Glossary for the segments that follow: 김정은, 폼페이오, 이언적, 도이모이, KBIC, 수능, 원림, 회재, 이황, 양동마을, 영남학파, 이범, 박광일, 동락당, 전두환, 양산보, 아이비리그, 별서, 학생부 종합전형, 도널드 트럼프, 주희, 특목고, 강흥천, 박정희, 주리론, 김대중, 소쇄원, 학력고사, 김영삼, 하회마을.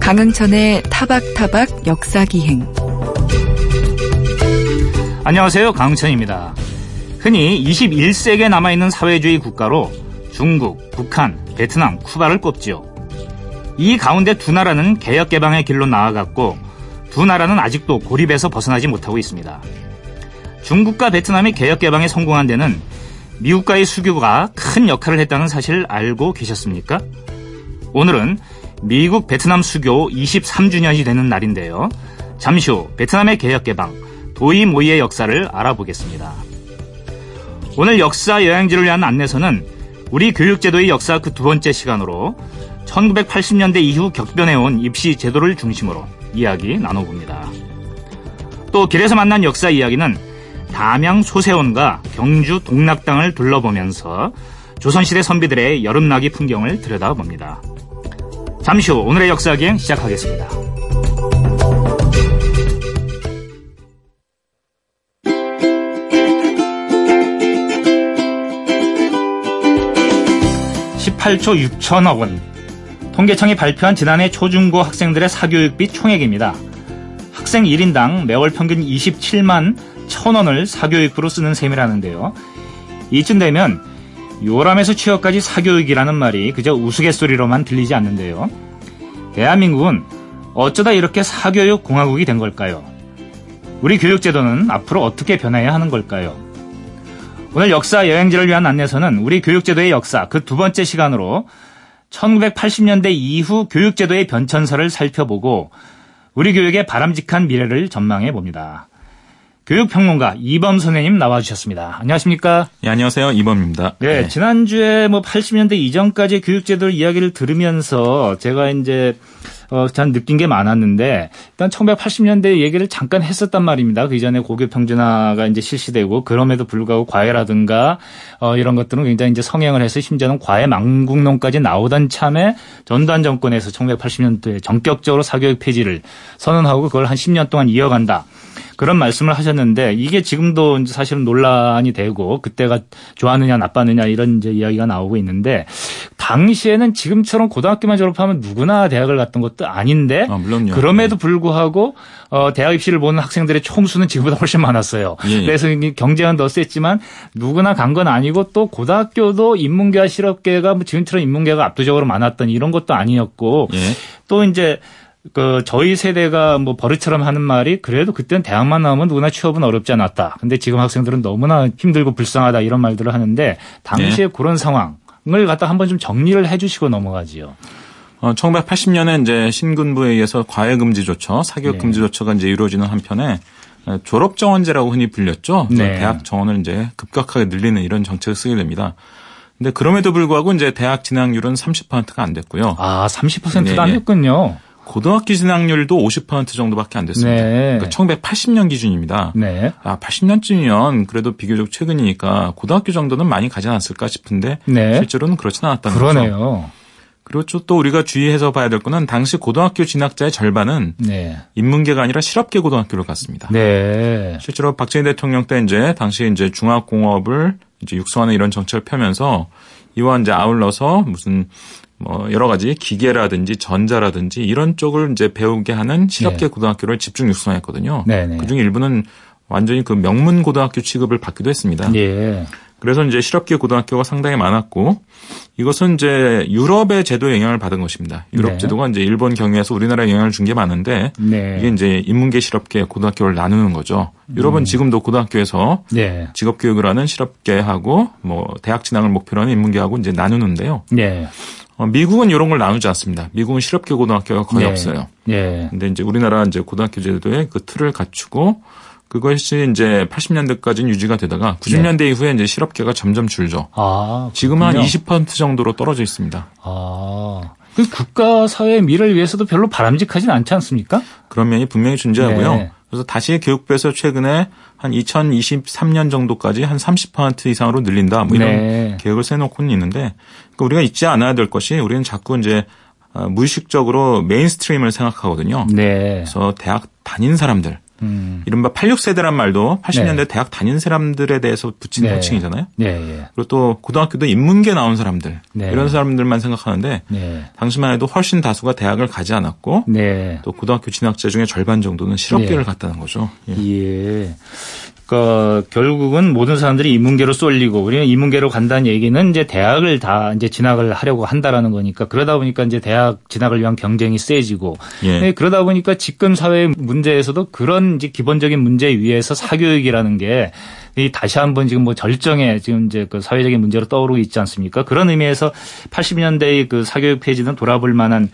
강흥천의 타박타박 역사기행. 안녕하세요, 강흥천입니다. 흔히 21세기에 남아있는 사회주의 국가로 중국, 북한, 베트남, 쿠바를 꼽지요. 이 가운데 두 나라는 개혁개방의 길로 나아갔고 두 나라는 아직도 고립에서 벗어나지 못하고 있습니다. 중국과 베트남이 개혁개방에 성공한 데는 미국과의 수교가 큰 역할을 했다는 사실 알고 계셨습니까? 오늘은 미국 베트남 수교 23주년이 되는 날인데요. 잠시 후 베트남의 개혁개방, 도이모이의 역사를 알아보겠습니다. 오늘 역사 여행지를 위한 안내서는 우리 교육제도의 역사 그 두 번째 시간으로 1980년대 이후 격변해온 입시 제도를 중심으로 이야기 나눠봅니다. 또 길에서 만난 역사 이야기는 담양 소쇄원과 경주 동락당을 둘러보면서 조선시대 선비들의 여름나기 풍경을 들여다봅니다. 잠시 후 오늘의 역사기행 시작하겠습니다. $18조 6천억 원, 통계청이 발표한 지난해 초중고 학생들의 사교육비 총액입니다. 학생 1인당 매월 평균 27만 1,000원을 사교육으로 쓰는 셈이라는데요. 이쯤 되면 요람에서 취업까지 사교육이라는 말이 그저 우스갯소리로만 들리지 않는데요. 대한민국은 어쩌다 이렇게 사교육 공화국이 된 걸까요? 우리 교육제도는 앞으로 어떻게 변해야 하는 걸까요? 오늘 역사 여행지를 위한 안내서는 우리 교육제도의 역사 그 두 번째 시간으로 1980년대 이후 교육제도의 변천사를 살펴보고 우리 교육의 바람직한 미래를 전망해 봅니다. 교육평론가 이범 선생님 나와주셨습니다. 안녕하십니까? 예, 안녕하세요. 이범입니다. 네, 네. 지난주에 80년대 이전까지 교육제도 이야기를 들으면서 제가 이제 잘 느낀 게 많았는데 일단 1980년대 얘기를 잠깐 했었단 말입니다. 그 이전에 고교 평준화가 이제 실시되고 그럼에도 불구하고 과외라든가 이런 것들은 굉장히 이제 성행을 해서 심지어는 과외 망국론까지 나오던 참에 전두환 정권에서 1980년대에 전격적으로 사교육 폐지를 선언하고 그걸 한 10년 동안 이어간다. 그런 말씀을 하셨는데 이게 지금도 이제 사실은 논란이 되고 그때가 좋았느냐 나빴느냐 이런 이제 이야기가 나오고 있는데 당시에는 지금처럼 고등학교만 졸업하면 누구나 대학을 갔던 것도 아닌데 물론요. 그럼에도 불구하고 대학 입시를 보는 학생들의 총수는 지금보다 훨씬 많았어요. 예, 예. 그래서 경쟁은 더 셌지만 누구나 간 건 아니고 또 고등학교도 인문계와 실업계가 지금처럼 인문계가 압도적으로 많았던 이런 것도 아니었고 예. 또 이제 저희 세대가 버릇처럼 하는 말이 그래도 그때는 대학만 나오면 누구나 취업은 어렵지 않았다. 근데 지금 학생들은 너무나 힘들고 불쌍하다 이런 말들을 하는데 당시에 네. 그런 상황을 갖다 한번 좀 정리를 해 주시고 넘어가지요. 1980년에 이제 신군부에 의해서 과외 금지 조처, 사교육 금지 조처가 이제 이루어지는 한편에 졸업 정원제라고 흔히 불렸죠. 네. 대학 정원을 이제 급격하게 늘리는 이런 정책을 쓰게 됩니다. 근데 그럼에도 불구하고 이제 대학 진학률은 30%가 안 됐고요. 아, 30%도 안 됐군요. 고등학교 진학률도 50% 정도밖에 안 됐습니다. 네. 그러니까 1980년 기준입니다. 네. 아, 80년쯤이면 그래도 비교적 최근이니까 고등학교 정도는 많이 가지 않았을까 싶은데 네. 실제로는 그렇지는 않았다는 그러네요. 거죠. 그렇죠. 또 우리가 주의해서 봐야 될 거는 당시 고등학교 진학자의 절반은 네. 인문계가 아니라 실업계 고등학교를 갔습니다. 네. 실제로 박정희 대통령 때 이제 당시 이제 중학공업을 이제 육성하는 이런 정책을 펴면서 이와 이제 아울러서 무슨 여러 가지 기계라든지 전자라든지 이런 쪽을 이제 배우게 하는 실업계 네. 고등학교를 집중 육성했거든요. 네네. 그중 일부는 완전히 그 명문 고등학교 취급을 받기도 했습니다. 네. 그래서 이제 실업계 고등학교가 상당히 많았고 이것은 이제 유럽의 제도에 영향을 받은 것입니다. 유럽 네. 제도가 이제 일본 경유에서 우리나라에 영향을 준 게 많은데 네. 이게 이제 인문계 실업계 고등학교를 나누는 거죠. 유럽은 지금도 고등학교에서 네. 직업 교육을 하는 실업계하고 대학 진학을 목표로 하는 인문계하고 이제 나누는데요. 네. 미국은 이런 걸 나누지 않습니다. 미국은 실업계 고등학교가 거의 네. 없어요. 네. 근데 이제 우리나라 이제 고등학교 제도의 그 틀을 갖추고 그것이 이제 80년대까지는 유지가 되다가 90년대 네. 이후에 이제 실업계가 점점 줄죠. 아, 지금은 한 20% 정도로 떨어져 있습니다. 아. 그 국가 사회의 미래를 위해서도 별로 바람직하진 않지 않습니까? 그런 면이 분명히 존재하고요. 네. 그래서 다시 교육부에서 최근에 한 2023년 정도까지 한 30% 이상으로 늘린다. 이런 네. 계획을 세놓고는 있는데 그러니까 우리가 잊지 않아야 될 것이 우리는 자꾸 이제 무의식적으로 메인스트림을 생각하거든요. 네. 그래서 대학 다닌 사람들. 이른바 86세대란 말도 80년대 네. 대학 다닌 사람들에 대해서 붙인 네. 호칭이잖아요. 네. 네. 그리고 또 고등학교도 인문계 나온 사람들 네. 이런 사람들만 생각하는데 네. 당시만 해도 훨씬 다수가 대학을 가지 않았고 네. 또 고등학교 진학자 중에 절반 정도는 실업계를 네. 갔다는 거죠. 예. 그러니까 결국은 모든 사람들이 인문계로 쏠리고 우리는 인문계로 간다는 얘기는 이제 대학을 다 이제 진학을 하려고 한다라는 거니까 그러다 보니까 이제 대학 진학을 위한 경쟁이 세지고 예. 네, 그러다 보니까 지금 사회의 문제에서도 그런 이제 기본적인 문제 위에서 사교육이라는 게 이 다시 한번 지금 뭐 절정에 지금 이제 그 사회적인 문제로 떠오르고 있지 않습니까? 그런 의미에서 80년대의 그 사교육 폐지는 돌아볼 만한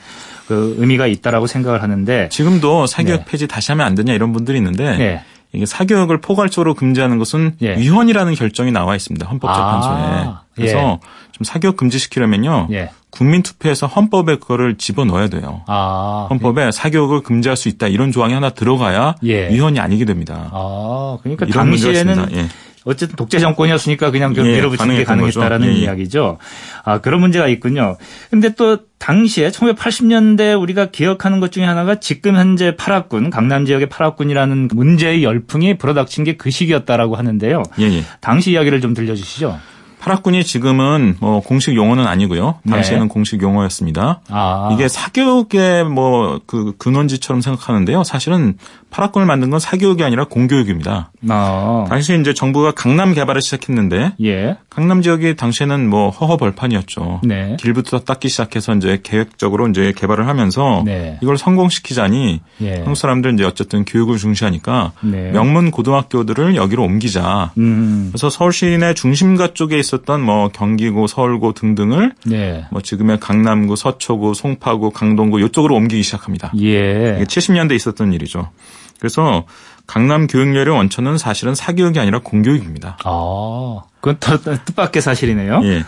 그 의미가 있다라고 생각을 하는데 지금도 사교육 네. 폐지 다시 하면 안 되냐 이런 분들이 있는데. 네. 이게 사교육을 포괄적으로 금지하는 것은 예. 위헌이라는 결정이 나와 있습니다. 헌법재판소에. 아, 그래서 예. 좀 사교육 금지시키려면요. 예. 국민투표에서 헌법에 그거를 집어넣어야 돼요. 아, 헌법에 사교육을 금지할 수 있다. 이런 조항이 하나 들어가야 예. 위헌이 아니게 됩니다. 아, 그러니까 당시에는 예. 어쨌든 독재 정권이었으니까 그냥 좀 밀어붙이는 예, 게 가능했다라는 예, 예. 이야기죠. 아, 그런 문제가 있군요. 근데 또 당시에 1980년대 우리가 기억하는 것 중에 하나가 지금 현재 파락군, 강남 지역의 파락군이라는 문제의 열풍이 불어닥친 게 그 시기였다라고 하는데요. 예, 예. 당시 이야기를 좀 들려주시죠. 파락군이 지금은 뭐 공식 용어는 아니고요. 당시에는 네. 공식 용어였습니다. 아. 이게 사교육의 뭐 그 근원지처럼 생각하는데요. 사실은 파락군을 만든 건 사교육이 아니라 공교육입니다. 아. 당시 이제 정부가 강남 개발을 시작했는데 예. 강남 지역이 당시에는 뭐 허허벌판이었죠. 네. 길부터 닦기 시작해서 이제 계획적으로 이제 개발을 하면서 네. 이걸 성공시키자니 예. 한국 사람들 이제 어쨌든 교육을 중시하니까 네. 명문 고등학교들을 여기로 옮기자. 그래서 서울 시내 중심가 쪽에 있었던 뭐 경기고, 서울고 등등을 네. 뭐 지금의 강남구, 서초구, 송파구, 강동구 이쪽으로 옮기기 시작합니다. 예. 이게 70년대에 있었던 일이죠. 그래서 강남 교육열의 원천은 사실은 사교육이 아니라 공교육입니다. 아, 그건 뜻밖의 사실이네요. 예.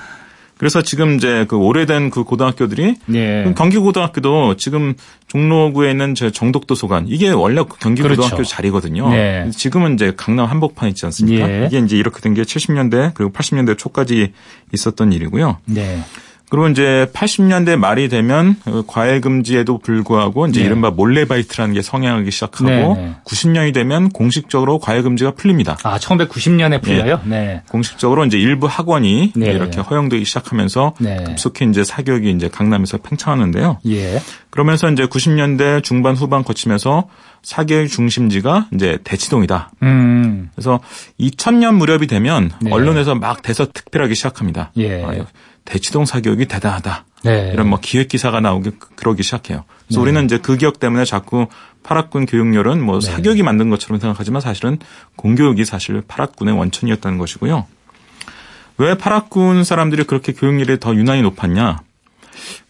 그래서 지금 이제 그 오래된 그 고등학교들이 예. 경기고등학교도 지금 종로구에 있는 제 정독도서관 이게 원래 경기고등학교 그렇죠. 자리거든요. 예. 지금은 이제 강남 한복판 있지 않습니까? 예. 이게 이제 이렇게 된 게 70년대 그리고 80년대 초까지 있었던 일이고요. 네. 그리고 이제 80년대 말이 되면 과외 금지에도 불구하고 이제 네. 이른바 몰래바이트라는 게 성행하기 시작하고 네. 90년이 되면 공식적으로 과외 금지가 풀립니다. 아, 1990년에 풀려요? 네. 네. 공식적으로 이제 일부 학원이 네. 이렇게 허용되기 시작하면서 네. 급속히 이제 사교육이 이제 강남에서 팽창하는데요. 예. 그러면서 이제 90년대 중반 후반 거치면서 사교육 중심지가 이제 대치동이다. 그래서 2000년 무렵이 되면 네. 언론에서 막 대서특필하기 시작합니다. 예. 아유. 대치동 사교육이 대단하다. 네. 이런 뭐 기획 기사가 나오기 그러기 시작해요. 그래서 네. 우리는 이제 그 기억 때문에 자꾸 파락군 교육열은 뭐 네. 사교육이 만든 것처럼 생각하지만 사실은 공교육이 사실 파락군의 원천이었다는 것이고요. 왜 파락군 사람들이 그렇게 교육열이 더 유난히 높았냐?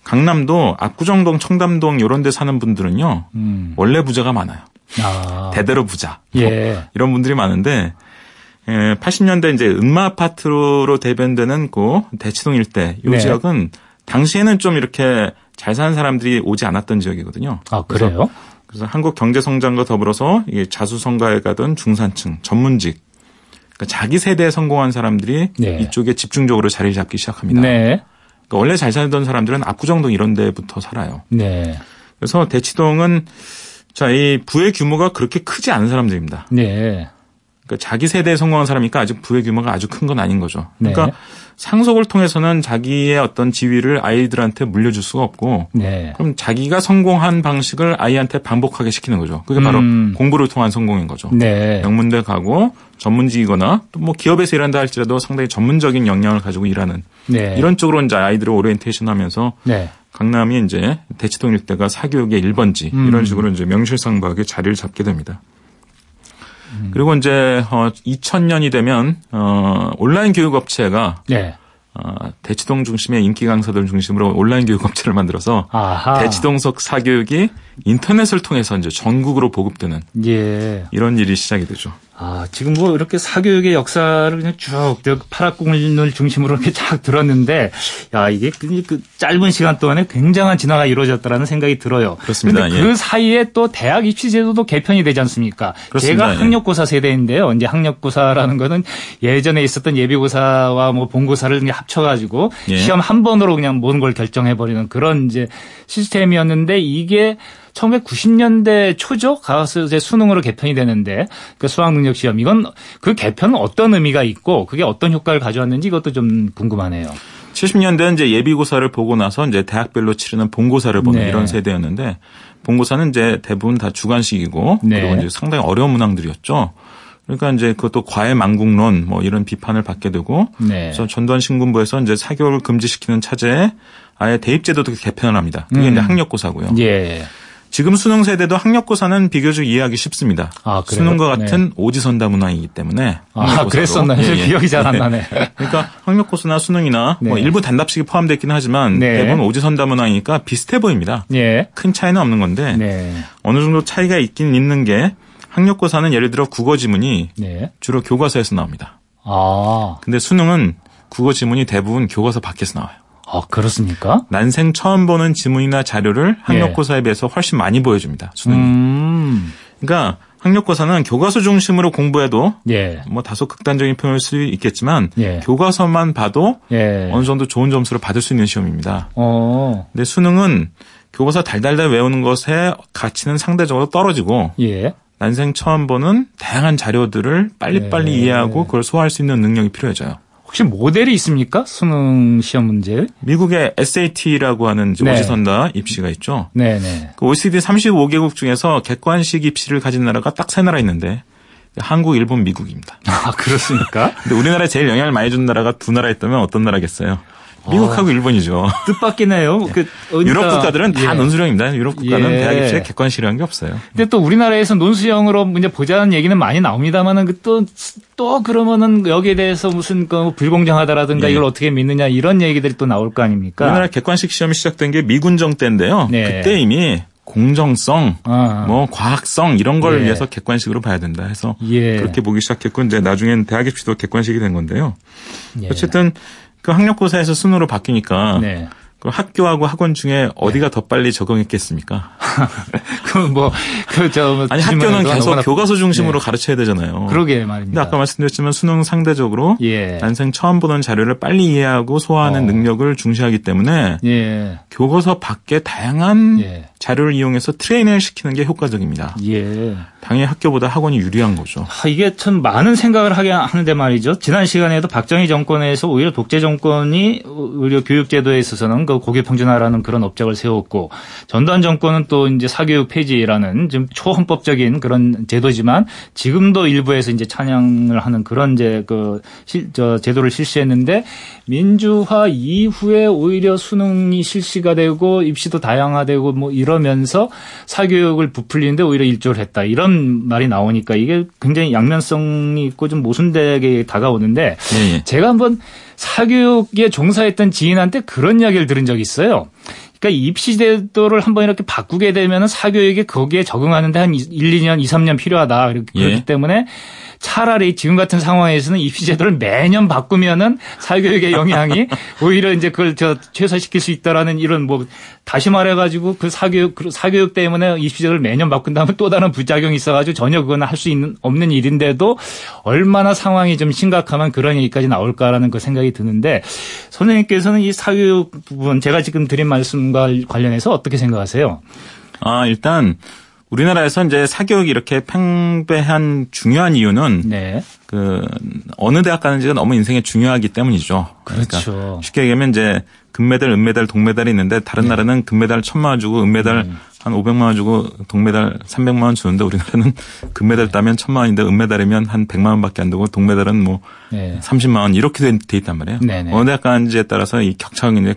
강남도 압구정동, 청담동 이런 데 사는 분들은요. 원래 부자가 많아요. 아. 대대로 부자. 예. 이런 분들이 많은데 80년대 이제 음마 아파트로 대변되는 그 대치동 일대 이 네. 지역은 당시에는 좀 이렇게 잘 사는 사람들이 오지 않았던 지역이거든요. 아, 그래요? 그래서 한국 경제 성장과 더불어서 이게 자수성가에 가던 중산층, 전문직, 그러니까 자기 세대에 성공한 사람들이 네. 이쪽에 집중적으로 자리를 잡기 시작합니다. 네. 그러니까 원래 잘 살던 사람들은 압구정동 이런 데부터 살아요. 네. 그래서 대치동은 자, 이 부의 규모가 그렇게 크지 않은 사람들입니다. 네. 그러니까 자기 세대에 성공한 사람이니까 아직 부의 규모가 아주 큰 건 아닌 거죠. 그러니까 네. 상속을 통해서는 자기의 어떤 지위를 아이들한테 물려줄 수가 없고 네. 그럼 자기가 성공한 방식을 아이한테 반복하게 시키는 거죠. 그게 바로 공부를 통한 성공인 거죠. 네. 명문대 가고 전문직이거나 또 뭐 기업에서 일한다 할지라도 상당히 전문적인 역량을 가지고 일하는 네. 이런 쪽으로 이제 아이들을 오리엔테이션하면서 네. 강남이 이제 대치동 일대가 사교육의 1번지 이런 식으로 이제 명실상부하게 자리를 잡게 됩니다. 그리고 이제 2000년이 되면 온라인 교육 업체가 네. 대치동 중심의 인기 강사들 중심으로 온라인 교육 업체를 만들어서 아하. 대치동석 사교육이 인터넷을 통해서 이제 전국으로 보급되는 예. 이런 일이 시작이 되죠. 아, 지금 뭐 이렇게 사교육의 역사를 그냥 쭉 파락군을 중심으로 이렇게 쫙 들었는데, 야, 이게 그 짧은 시간 동안에 굉장한 진화가 이루어졌다라는 생각이 들어요. 그렇습니다. 그런데 그 예. 사이에 또 대학 입시제도도 개편이 되지 않습니까? 그렇습니다. 제가 학력고사 세대인데요. 이제 학력고사라는 거는 예전에 있었던 예비고사와 뭐 본고사를 그냥 합쳐가지고 예. 시험 한 번으로 그냥 모든 걸 결정해버리는 그런 이제 시스템이었는데 이게 1990년대 초죠? 가서제 수능으로 개편이 되는데 그 수학능력시험 이건 그 개편은 어떤 의미가 있고 그게 어떤 효과를 가져왔는지 이것도 좀 궁금하네요. 70년대는 이제 예비고사를 보고 나서 이제 대학별로 치르는 본고사를 보는 네. 이런 세대였는데 본고사는 이제 대부분 다 주관식이고 네. 그리고 이제 상당히 어려운 문항들이었죠. 그러니까 이제 그것도 과외 망국론 뭐 이런 비판을 받게 되고 네. 그래서 전두환 신군부에서 이제 사교육을 금지시키는 차제에 아예 대입제도도 개편을 합니다. 그게 이제 학력고사고요. 예. 지금 수능 세대도 학력고사는 비교적 이해하기 쉽습니다. 아, 수능과 같은 네. 오지선다 문항이기 때문에. 아, 그랬었나요? 예, 예. 기억이 잘 안 나네. 그러니까 학력고사나 수능이나 네. 뭐 일부 단답식이 포함되어 있긴 하지만 네. 대부분 오지선다 문항이니까 비슷해 보입니다. 예. 큰 차이는 없는 건데 네. 어느 정도 차이가 있긴 있는 게 학력고사는 예를 들어 국어 지문이 네. 주로 교과서에서 나옵니다. 아. 근데 수능은 국어 지문이 대부분 교과서 밖에서 나와요. 아, 그렇습니까? 난생 처음 보는 지문이나 자료를 학력고사에 비해서 훨씬 많이 보여줍니다. 수능이. 그러니까 학력고사는 교과서 중심으로 공부해도 뭐 다소 극단적인 표현일 수 있겠지만 교과서만 봐도 어느 정도 좋은 점수를 받을 수 있는 시험입니다. 근데 수능은 교과서 달달달 외우는 것에 가치는 상대적으로 떨어지고 난생 처음 보는 다양한 자료들을 빨리빨리 이해하고 그걸 소화할 수 있는 능력이 필요해져요. 혹시 모델이 있습니까? 수능 시험 문제. 미국의 SAT라고 하는 네. 오지선다 입시가 있죠. 네네. 그 OECD 35개국 중에서 객관식 입시를 가진 나라가 딱 세 나라 있는데 한국, 일본, 미국입니다. 아, 그렇습니까? 근데 우리나라에 제일 영향을 많이 준 나라가 두 나라 있다면 어떤 나라겠어요? 미국하고 일본이죠. 뜻밖이네요. 그 유럽 국가들은 다 논술형입니다. 유럽 국가는 대학 입시에 객관식이라는 게 없어요. 근데 또 우리나라에서 논술형으로 이제 보자는 얘기는 많이 나옵니다만은 또 그러면은 여기에 대해서 무슨 그 불공정하다라든가 이걸 어떻게 믿느냐 이런 얘기들이 또 나올 거 아닙니까? 우리나라 객관식 시험이 시작된 게 미군정 때인데요. 그때 이미 공정성, 뭐 과학성 이런 걸 위해서 객관식으로 봐야 된다 해서 그렇게 보기 시작했고 이제 나중엔 대학 입시도 객관식이 된 건데요. 어쨌든. 그 학력고사에서 수능으로 바뀌니까 그 학교하고 학원 중에 어디가 더 빨리 적응했겠습니까? 아니 학교는 계속 교과서 중심으로 가르쳐야 되잖아요. 그러게 말입니다. 근데 아까 말씀드렸지만 수능 상대적으로 난생 처음 보는 자료를 빨리 이해하고 소화하는 능력을 중시하기 때문에 교과서 밖에 다양한 자료를 이용해서 트레이닝을 시키는 게 효과적입니다. 당연히 학교보다 학원이 유리한 거죠. 아, 이게 참 많은 생각을 하게 하는데 말이죠. 지난 시간에도 박정희 정권에서 오히려 독재 정권이 의료 교육 제도에 있어서는 그 고교 평준화라는 그런 업적을 세웠고 전두환 정권은 또 이제 사교육 폐지라는 좀 초헌법적인 그런 제도지만 지금도 일부에서 이제 찬양을 하는 그런 이제 제도를 실시했는데 민주화 이후에 오히려 수능이 실시가 되고 입시도 다양화되고 뭐 이러면서 사교육을 부풀리는데 오히려 일조를 했다. 이런 말이 나오니까 이게 굉장히 양면성이 있고 좀 모순되게 다가오는데 제가 한번 사교육에 종사했던 지인한테 그런 이야기를 들은 적이 있어요. 그러니까 입시제도를 한번 이렇게 바꾸게 되면 사교육이 거기에 적응하는데 한 1, 2년, 2, 3년 필요하다. 그렇기 때문에 차라리 지금 같은 상황에서는 입시제도를 매년 바꾸면은 사교육의 영향이 오히려 이제 그걸 최소화시킬 수 있다라는 이런 뭐 다시 말해가지고 그 사교육 때문에 입시제도를 매년 바꾼다면 또 다른 부작용이 있어가지고 전혀 그건 할 수 없는 일인데도 얼마나 상황이 좀 심각하면 그런 얘기까지 나올까라는 그 생각이 드는데 선생님께서는 이 사교육 부분 제가 지금 드린 말씀과 관련해서 어떻게 생각하세요? 아, 일단 우리나라에서 이제 사교육이 이렇게 팽배한 중요한 이유는 그 어느 대학 가는지가 너무 인생에 중요하기 때문이죠. 그러니까 그렇죠. 쉽게 얘기하면 이제 금메달, 은메달, 동메달이 있는데 다른 나라는 금메달 1,000만 원 주고 은메달 한 500만 원 주고 동메달 300만 원 주는데 우리나라는 금메달 따면 1,000만 원인데 은메달이면 한 100만 원밖에 안 되고 동메달은 뭐 30만 원 이렇게 돼 있단 말이에요. 어느 대학 가는지에 따라서 이 격차가 이제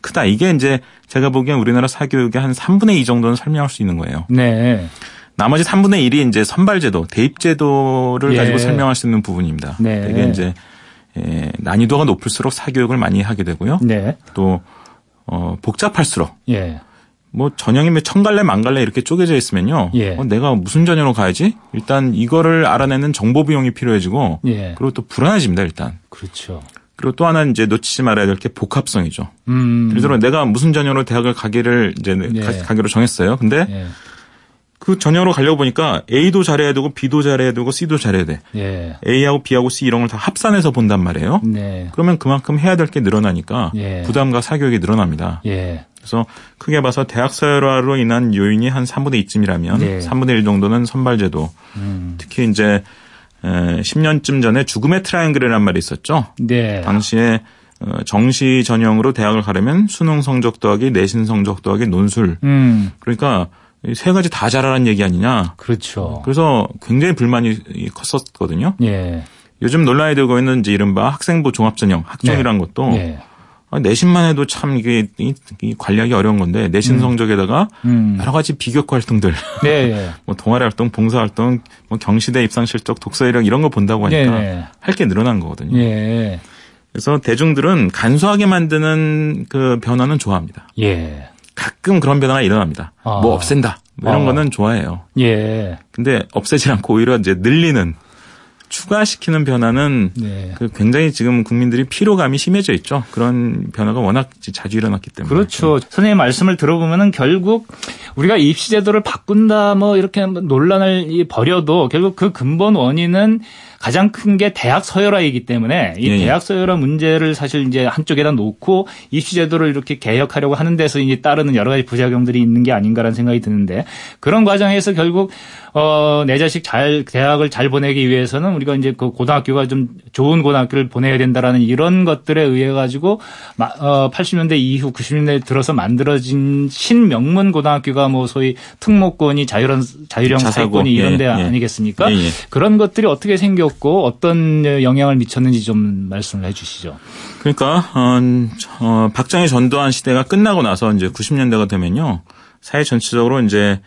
크다. 이게 이제 제가 보기엔 우리나라 사교육의 한 3분의 2 정도는 설명할 수 있는 거예요. 나머지 3분의 1이 이제 선발제도, 대입제도를 가지고 설명할 수 있는 부분입니다. 이게 이제 난이도가 높을수록 사교육을 많이 하게 되고요. 또 복잡할수록 뭐 전형이 몇 천갈래 만갈래 이렇게 쪼개져 있으면요. 내가 무슨 전형으로 가야지? 일단 이거를 알아내는 정보 비용이 필요해지고 그리고 또 불안해집니다. 일단. 그렇죠. 그리고 또 하나 이제 놓치지 말아야 될 게 복합성이죠. 예를 들어 내가 무슨 전형으로 대학을 가기를 이제 가기로 정했어요. 근데 그 전형으로 가려고 보니까 A도 잘해야 되고 B도 잘해야 되고 C도 잘해야 돼. A하고 B하고 C 이런 걸 다 합산해서 본단 말이에요. 그러면 그만큼 해야 될 게 늘어나니까 부담과 사교육이 늘어납니다. 그래서 크게 봐서 대학설화로 인한 요인이 한 3분의 2쯤이라면 3분의 1 정도는 선발제도. 특히 이제 10년쯤 전에 죽음의 트라이앵글이라는 말이 있었죠. 네. 당시에 정시 전형으로 대학을 가려면 수능 성적 더하기 내신 성적 더하기 논술. 그러니까 세 가지 다 잘하라는 얘기 아니냐. 그렇죠. 그래서 굉장히 불만이 컸었거든요. 예. 요즘 논란이 되고 있는 이제 이른바 학생부 종합전형, 학종이라는 것도 내신만 해도 참 이게 관리하기 어려운 건데 내신 성적에다가 여러 가지 비교과 활동들, 뭐 동아리 활동, 봉사 활동, 뭐 경시대 입상 실적, 독서 이력 이런 거 본다고 하니까 할 게 늘어난 거거든요. 예. 그래서 대중들은 간소하게 만드는 그 변화는 좋아합니다. 예. 가끔 그런 변화가 일어납니다. 아. 뭐 없앤다 뭐 이런 거는 좋아해요. 예. 근데 없애지 않고 오히려 이제 늘리는. 추가시키는 변화는 그 굉장히 지금 국민들이 피로감이 심해져 있죠. 그런 변화가 워낙 자주 일어났기 때문에. 그렇죠. 선생님 말씀을 들어보면은 결국 우리가 입시제도를 바꾼다 뭐 이렇게 논란을 벌여도 결국 그 근본 원인은 가장 큰 게 대학 서열화이기 때문에 이 대학 서열화 문제를 사실 이제 한쪽에다 놓고 입시제도를 이렇게 개혁하려고 하는 데서 이제 따르는 여러 가지 부작용들이 있는 게 아닌가라는 생각이 드는데 그런 과정에서 결국 내 자식 잘 대학을 잘 보내기 위해서는 우리가 이제 그 고등학교가 좀 좋은 고등학교를 보내야 된다라는 이런 것들에 의해 가지고 80년대 이후 90년대 들어서 만들어진 신명문 고등학교가 뭐 소위 특목고니 자율형 사고니 이런 데 아니겠습니까? 그런 것들이 어떻게 생겼고 어떤 영향을 미쳤는지 좀 말씀을 해 주시죠. 그러니까 박정희 전두환 시대가 끝나고 나서 이제 90년대가 되면요. 사회 전체적으로 이제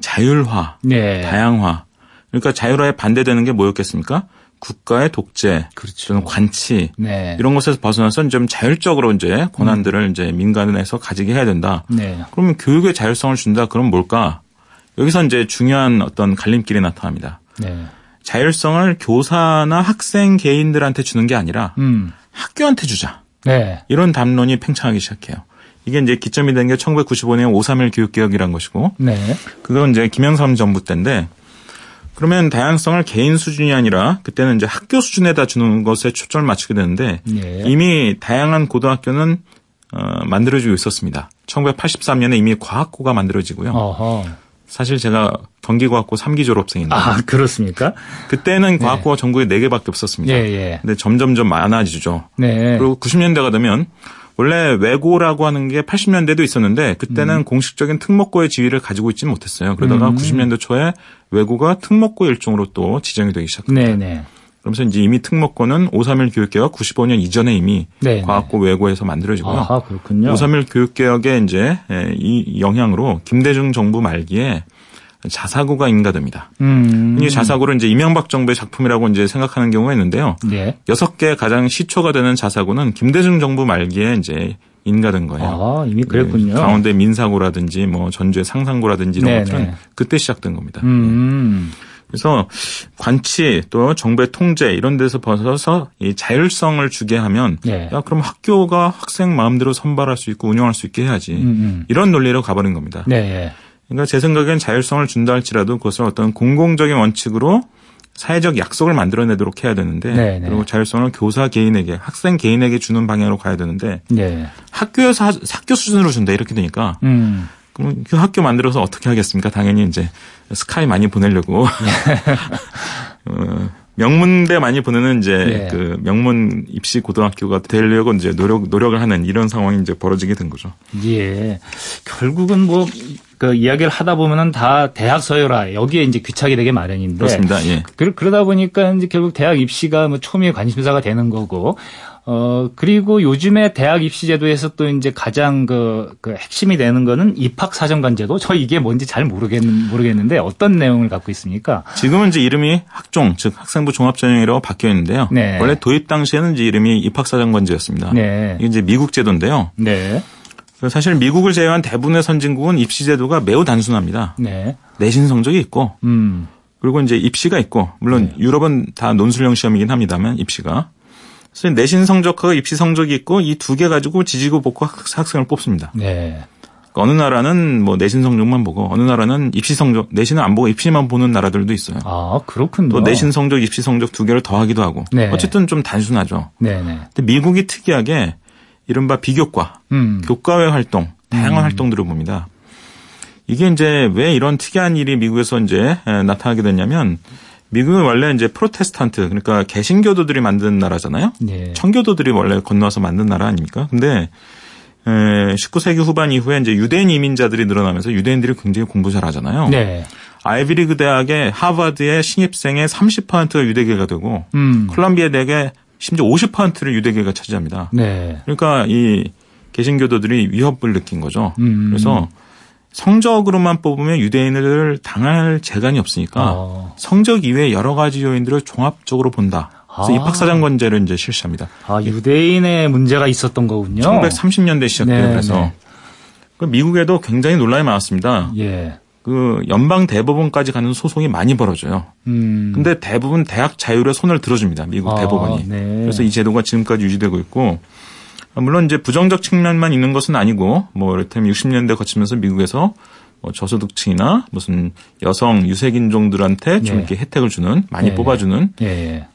자율화, 다양화. 그러니까 자율화에 반대되는 게 뭐였겠습니까? 국가의 독재, 그렇죠. 관치 이런 것에서 벗어나서 좀 자율적으로 이제 권한들을 이제 민간에서 가지게 해야 된다. 그러면 교육의 자율성을 준다. 그럼 뭘까? 여기서 이제 중요한 어떤 갈림길이 나타납니다. 자율성을 교사나 학생 개인들한테 주는 게 아니라 학교한테 주자. 이런 담론이 팽창하기 시작해요. 이게 이제 기점이 된 게 1995년 5.3.1 교육개혁이란 것이고 그건 이제 김영삼 정부 때인데 그러면 다양성을 개인 수준이 아니라 그때는 이제 학교 수준에다 주는 것에 초점을 맞추게 되는데 이미 다양한 고등학교는 만들어지고 있었습니다. 1983년에 이미 과학고가 만들어지고요. 사실 제가 경기과학고 3기 졸업생인데. 아, 그렇습니까? 그때는 과학고가 전국에 4개밖에 없었습니다. 근데 점점점 많아지죠. 그리고 90년대가 되면 원래 외고라고 하는 게 80년대도 있었는데 그때는 공식적인 특목고의 지위를 가지고 있지는 못했어요. 그러다가 90년대 초에 외고가 특목고 일종으로 또 지정이 되기 시작합니다. 그러면서 이제 이미 특목고는 5.3.1 교육개혁 95년 이전에 이미 과학고 외고에서 만들어지고요. 아, 그렇군요. 5.3.1 교육개혁의 이제 이 영향으로 김대중 정부 말기에 자사고가 인가됩니다. 이 자사고를 이제 이명박 정부의 작품이라고 이제 생각하는 경우가 있는데요. 6개 가장 시초가 되는 자사고는 김대중 정부 말기에 이제 인가된 거예요. 아, 이미 그랬군요. 강원도의 민사고라든지 뭐 전주의 상상고라든지 이런 것들은 그때 시작된 겁니다. 그래서 관치 또 정부의 통제 이런 데서 벗어서 이 자율성을 주게 하면 야, 그럼 학교가 학생 마음대로 선발할 수 있고 운영할 수 있게 해야지. 이런 논리로 가버린 겁니다. 그러니까 제 생각엔 자율성을 준다 할지라도 그것을 어떤 공공적인 원칙으로 사회적 약속을 만들어내도록 해야 되는데 그리고 자율성을 교사 개인에게 학생 개인에게 주는 방향으로 가야 되는데 학교에서 학교 수준으로 준다 이렇게 되니까 그럼 그 학교 만들어서 어떻게 하겠습니까? 당연히 이제 스카이 많이 보내려고 명문대 많이 보내는 이제 그 명문 입시 고등학교가 되려고 이제 노력을 하는 이런 상황이 이제 벌어지게 된 거죠. 예. 결국은 뭐 그 이야기를 하다 보면은 다 대학 서열화 여기에 이제 귀착이 되게 마련인데. 그렇습니다. 예. 그러다 보니까 이제 결국 대학 입시가 뭐 초미의 관심사가 되는 거고. 그리고 요즘에 대학 입시 제도에서 또 이제 가장 그 핵심이 되는 거는 입학 사정관 제도. 저 이게 뭔지 잘 모르겠는데 어떤 내용을 갖고 있습니까? 지금은 이제 이름이 학종, 즉 학생부 종합전형이라고 바뀌어 있는데요. 원래 도입 당시에는 이제 이름이 입학 사정관제였습니다. 이게 이제 미국 제도인데요. 사실 미국을 제외한 대부분의 선진국은 입시 제도가 매우 단순합니다. 내신 성적이 있고 그리고 이제 입시가 있고 물론 유럽은 다 논술형 시험이긴 합니다만 입시가 그래서 내신 성적과 입시 성적이 있고 이 두 개 가지고 지지고 볶고 학생을 뽑습니다. 그러니까 어느 나라는 뭐 내신 성적만 보고 어느 나라는 입시 성적 내신은 안 보고 입시만 보는 나라들도 있어요. 아 그렇군요. 또 내신 성적, 입시 성적 두 개를 더하기도 하고 어쨌든 좀 단순하죠. 근데 미국이 특이하게 이른바 비교과, 교과외 활동, 다양한 활동들을 봅니다. 이게 이제 왜 이런 특이한 일이 미국에서 이제 나타나게 됐냐면 미국은 원래 이제 프로테스탄트 그러니까 개신교도들이 만든 나라잖아요. 네. 청교도들이 원래 건너와서 만든 나라 아닙니까? 근데 19세기 후반 이후에 이제 유대인 이민자들이 늘어나면서 유대인들이 굉장히 공부 잘하잖아요. 네. 아이비리그 대학의 하버드의 신입생의 30%가 유대계가 되고 콜롬비아 대학의 심지어 50%를 유대계가 차지합니다. 네. 그러니까 이 개신교도들이 위협을 느낀 거죠. 그래서 성적으로만 뽑으면 유대인을 당할 재간이 없으니까 성적 이외의 여러 가지 요인들을 종합적으로 본다. 그래서 입학사정관제를 이제 실시합니다. 아, 유대인의 문제가 있었던 거군요. 1930년대 시작돼요. 그래서 네. 미국에도 굉장히 논란이 많았습니다. 예. 그 연방 대법원까지 가는 소송이 많이 벌어져요. 근데 대부분 대학 자율에 손을 들어줍니다. 미국 대법원이. 네. 그래서 이 제도가 지금까지 유지되고 있고 물론 이제 부정적 측면만 있는 것은 아니고 뭐 이를테면 60년대 거치면서 미국에서 뭐 저소득층이나 무슨 여성 유색인종들한테 좀 이렇게 혜택을 주는 많이 뽑아주는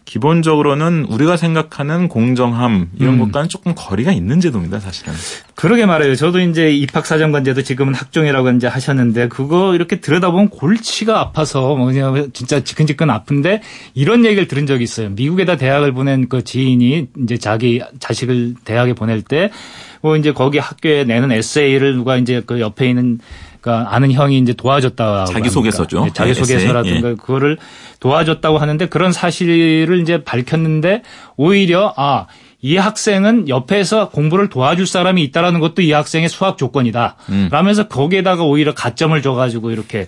기본적으로는 우리가 생각하는 공정함 이런 것과는 조금 거리가 있는 제도입니다 사실은. 그러게 말해요. 저도 이제 입학사정관제도 지금은 학종이라고 이제 하셨는데 그거 이렇게 들여다보면 골치가 아파서 뭐냐 진짜 지끈지끈 아픈데 이런 얘기를 들은 적이 있어요. 미국에다 대학을 보낸 그 지인이 이제 자기 자식을 대학에 보낼 때 뭐 이제 거기 학교에 내는 에세이를 누가 이제 그 옆에 있는 그러니까 아는 형이 이제 도와줬다. 자기소개서죠. 네, 자기소개서라든가 그거를 도와줬다고 하는데 그런 사실을 이제 밝혔는데 오히려 아, 이 학생은 옆에서 공부를 도와줄 사람이 있다라는 것도 이 학생의 수학 조건이다. 라면서 거기에다가 오히려 가점을 줘가지고 이렇게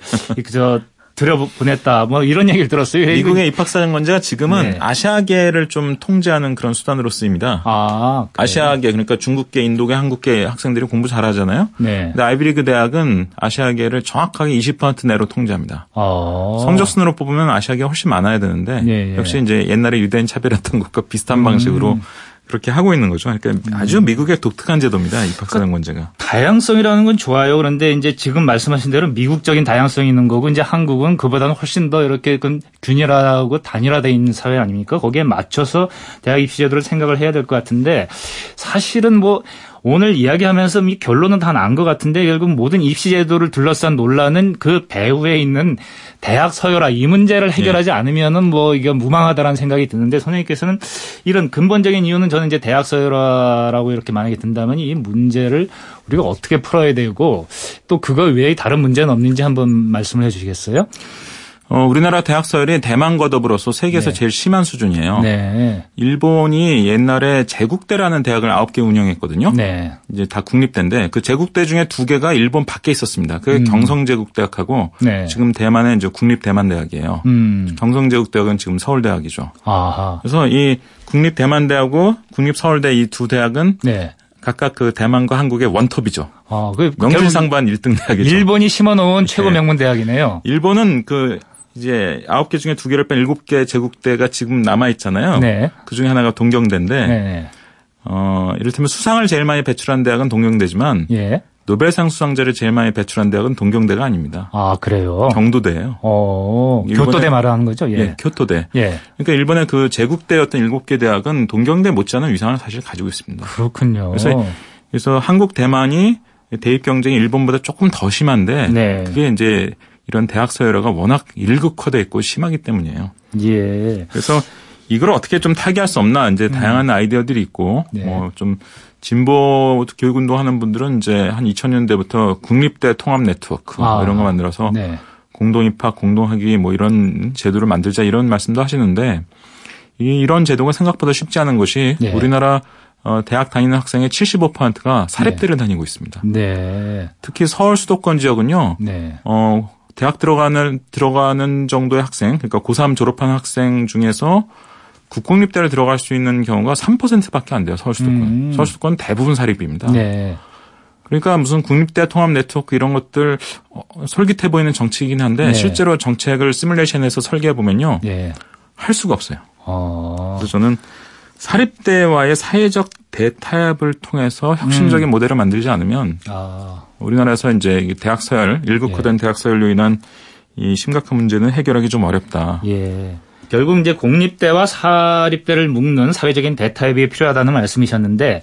저 들여보냈다. 뭐 이런 얘기를 들었어요. 미국의 입학사정관제가 지금은 아시아계를 좀 통제하는 그런 수단으로 쓰입니다. 아, 그래요? 아시아계 그러니까 중국계, 인도계, 한국계 학생들이 공부 잘하잖아요. 네. 근데 아이비리그 대학은 아시아계를 정확하게 20% 내로 통제합니다. 아. 성적순으로 뽑으면 아시아계가 훨씬 많아야 되는데 역시 이제 옛날에 유대인 차별했던 것과 비슷한 방식으로 그렇게 하고 있는 거죠. 그러니까 아주 미국의 독특한 제도입니다. 입학사정관제가. 다양성이라는 건 좋아요. 그런데 이제 지금 말씀하신 대로 미국적인 다양성이 있는 거고 이제 한국은 그보다는 훨씬 더 이렇게 균일하고 단일화되어 있는 사회 아닙니까? 거기에 맞춰서 대학 입시제도를 생각을 해야 될 것 같은데 사실은 뭐 오늘 이야기하면서 이 결론은 다 난 것 같은데 결국 모든 입시제도를 둘러싼 논란은 그 배후에 있는 대학 서열화 이 문제를 해결하지 않으면은 뭐 이게 무망하다라는 생각이 드는데 선생님께서는 이런 근본적인 이유는 저는 이제 대학 서열화라고 이렇게 만약에 든다면 이 문제를 우리가 어떻게 풀어야 되고 또 그거 외에 다른 문제는 없는지 한번 말씀을 해 주시겠어요? 우리나라 대학 서열이 대만과 더불어서 세계에서 제일 심한 수준이에요. 네. 일본이 옛날에 제국대라는 대학을 9개 운영했거든요. 네. 이제 다 국립대인데 그 제국대 중에 2개가 일본 밖에 있었습니다. 그게 경성제국대학하고 지금 대만의 이제 국립대만대학이에요. 경성제국대학은 지금 서울대학이죠. 아하. 그래서 이 국립대만대하고 국립서울대 이 두 대학은 각각 그 대만과 한국의 원톱이죠. 아, 그 명실상부한 1등 대학이죠. 일본이 심어놓은 최고 명문 대학이네요. 일본은 그 이제 9개 중에 2개를 뺀 7개 제국대가 지금 남아있잖아요. 네. 그중에 하나가 동경대인데 이를테면 수상을 제일 많이 배출한 대학은 동경대지만 노벨상 수상자를 제일 많이 배출한 대학은 동경대가 아닙니다. 아, 그래요? 경도대예요. 교토대 말하는 거죠? 교토대. 그러니까 일본의 그 제국대였던 7개 대학은 동경대 못지않은 위상을 사실 가지고 있습니다. 그렇군요. 그래서 한국, 대만이 대입 경쟁이 일본보다 조금 더 심한데 그게 이제 이런 대학 서열화가 워낙 일극화되어 있고 심하기 때문이에요. 예. 그래서 이걸 어떻게 좀 타개할 수 없나 이제 다양한 아이디어들이 있고 뭐 좀 진보 교육 운동하는 분들은 이제 한 2000년대부터 국립대 통합 네트워크 이런 거 만들어서 공동 입학, 공동 학위 뭐 이런 제도를 만들자 이런 말씀도 하시는데 이런 제도가 생각보다 쉽지 않은 것이 우리나라 대학 다니는 학생의 75%가 사립대를 다니고 있습니다. 네. 특히 서울 수도권 지역은요. 대학 들어가는 정도의 학생, 그러니까 고3 졸업한 학생 중에서 국공립대를 들어갈 수 있는 경우가 3%밖에 안 돼요. 서울 수도권. 서울 수도권 대부분 사립입니다. 네. 그러니까 무슨 국립대 통합 네트워크 이런 것들 솔깃해 보이는 정책이긴 한데 실제로 정책을 시뮬레이션해서 설계해 보면요, 할 수가 없어요. 그래서 저는 사립대와의 사회적 대타협을 통해서 혁신적인 모델을 만들지 않으면 우리나라에서 이제 대학 서열, 일극화된 대학 서열로 인한 이 심각한 문제는 해결하기 좀 어렵다. 결국 이제 공립대와 사립대를 묶는 사회적인 대타협이 필요하다는 말씀이셨는데,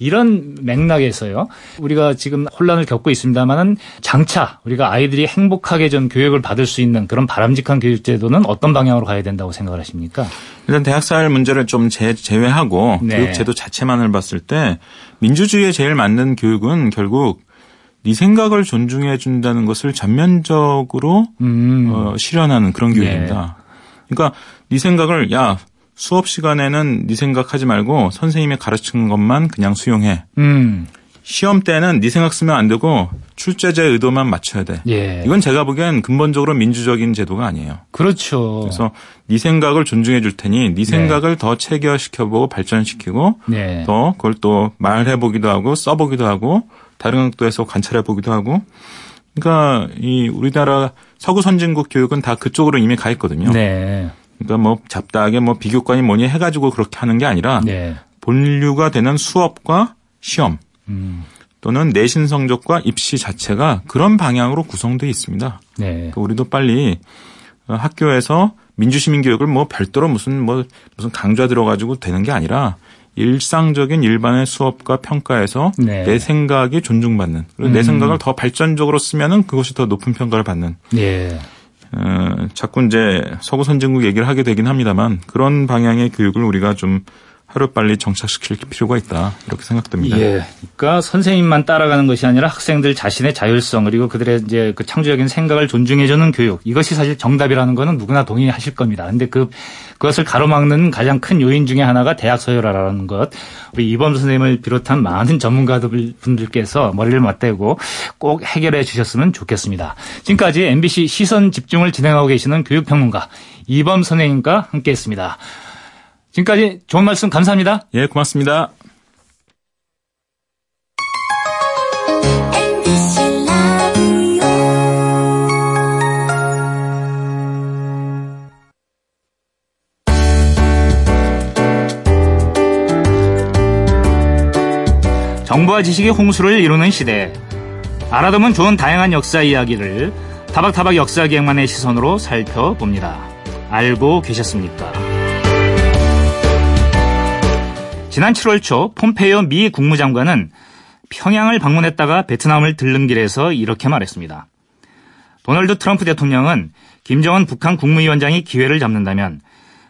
이런 맥락에서요, 우리가 지금 혼란을 겪고 있습니다만은 장차 우리가 아이들이 행복하게 좀 교육을 받을 수 있는 그런 바람직한 교육제도는 어떤 방향으로 가야 된다고 생각을 하십니까? 일단 대학살 문제를 좀 제외하고 네. 교육제도 자체만을 봤을 때 민주주의에 제일 맞는 교육은 결국 네 생각을 존중해 준다는 것을 전면적으로 실현하는 그런 교육입니다. 네. 그러니까 네 생각을 야 수업 시간에는 네 생각하지 말고 선생님이 가르치는 것만 그냥 수용해. 시험 때는 네 생각 쓰면 안 되고 출제자의 의도만 맞춰야 돼. 예. 이건 제가 보기엔 근본적으로 민주적인 제도가 아니에요. 그렇죠. 그래서 네 생각을 존중해 줄 테니 네 생각을 더 체계화시켜보고 발전시키고 더 그걸 또 말해보기도 하고 써보기도 하고 다른 각도에서 관찰해보기도 하고. 그러니까 이 우리나라 서구 선진국 교육은 다 그쪽으로 이미 가 있거든요. 네. 그러니까 뭐 잡다하게 뭐 비교과니 뭐니 해가지고 그렇게 하는 게 아니라 본류가 되는 수업과 시험 또는 내신 성적과 입시 자체가 그런 방향으로 구성되어 있습니다. 네. 그러니까 우리도 빨리 학교에서 민주시민 교육을 뭐 별도로 무슨 강좌 들어가지고 되는 게 아니라 일상적인 일반의 수업과 평가에서 내 생각이 존중받는 그리고 내 생각을 더 발전적으로 쓰면은 그것이 더 높은 평가를 받는. 네. 자꾸 이제 서구 선진국 얘기를 하게 되긴 합니다만 그런 방향의 교육을 우리가 좀 하루빨리 정착시킬 필요가 있다 이렇게 생각됩니다. 예, 그러니까 선생님만 따라가는 것이 아니라 학생들 자신의 자율성 그리고 그들의 이제 그 창조적인 생각을 존중해주는 교육 이것이 사실 정답이라는 거는 누구나 동의하실 겁니다. 그런데 그것을 가로막는 가장 큰 요인 중에 하나가 대학 서열화라는 것. 우리 이범 선생님을 비롯한 많은 전문가분들께서 머리를 맞대고 꼭 해결해 주셨으면 좋겠습니다. 지금까지 MBC 시선 집중을 진행하고 계시는 교육평론가 이범 선생님과 함께했습니다. 지금까지 좋은 말씀 감사합니다. 예, 고맙습니다. 정보와 지식의 홍수를 이루는 시대. 알아두면 좋은 다양한 역사 이야기를 타박타박 역사기획만의 시선으로 살펴봅니다. 알고 계셨습니까? 지난 7월 초 폼페이오 미 국무장관은 평양을 방문했다가 베트남을 들른 길에서 이렇게 말했습니다. 도널드 트럼프 대통령은 김정은 북한 국무위원장이 기회를 잡는다면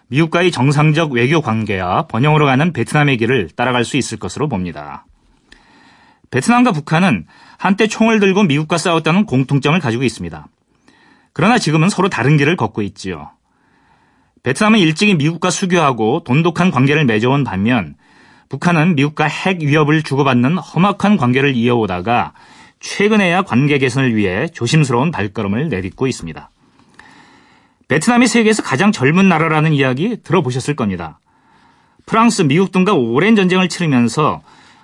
미국과의 정상적 외교 관계와 번영으로 가는 베트남의 길을 따라갈 수 있을 것으로 봅니다. 베트남과 북한은 한때 총을 들고 미국과 싸웠다는 공통점을 가지고 있습니다. 그러나 지금은 서로 다른 길을 걷고 있지요. 베트남은 일찍이 미국과 수교하고 돈독한 관계를 맺어온 반면 북한은 미국과 핵 위협을 주고받는 험악한 관계를 이어오다가 최근에야 관계 개선을 위해 조심스러운 발걸음을 내딛고 있습니다. 베트남이 세계에서 가장 젊은 나라라는 이야기 들어보셨을 겁니다. 프랑스, 미국 등과 오랜 전쟁을 치르면서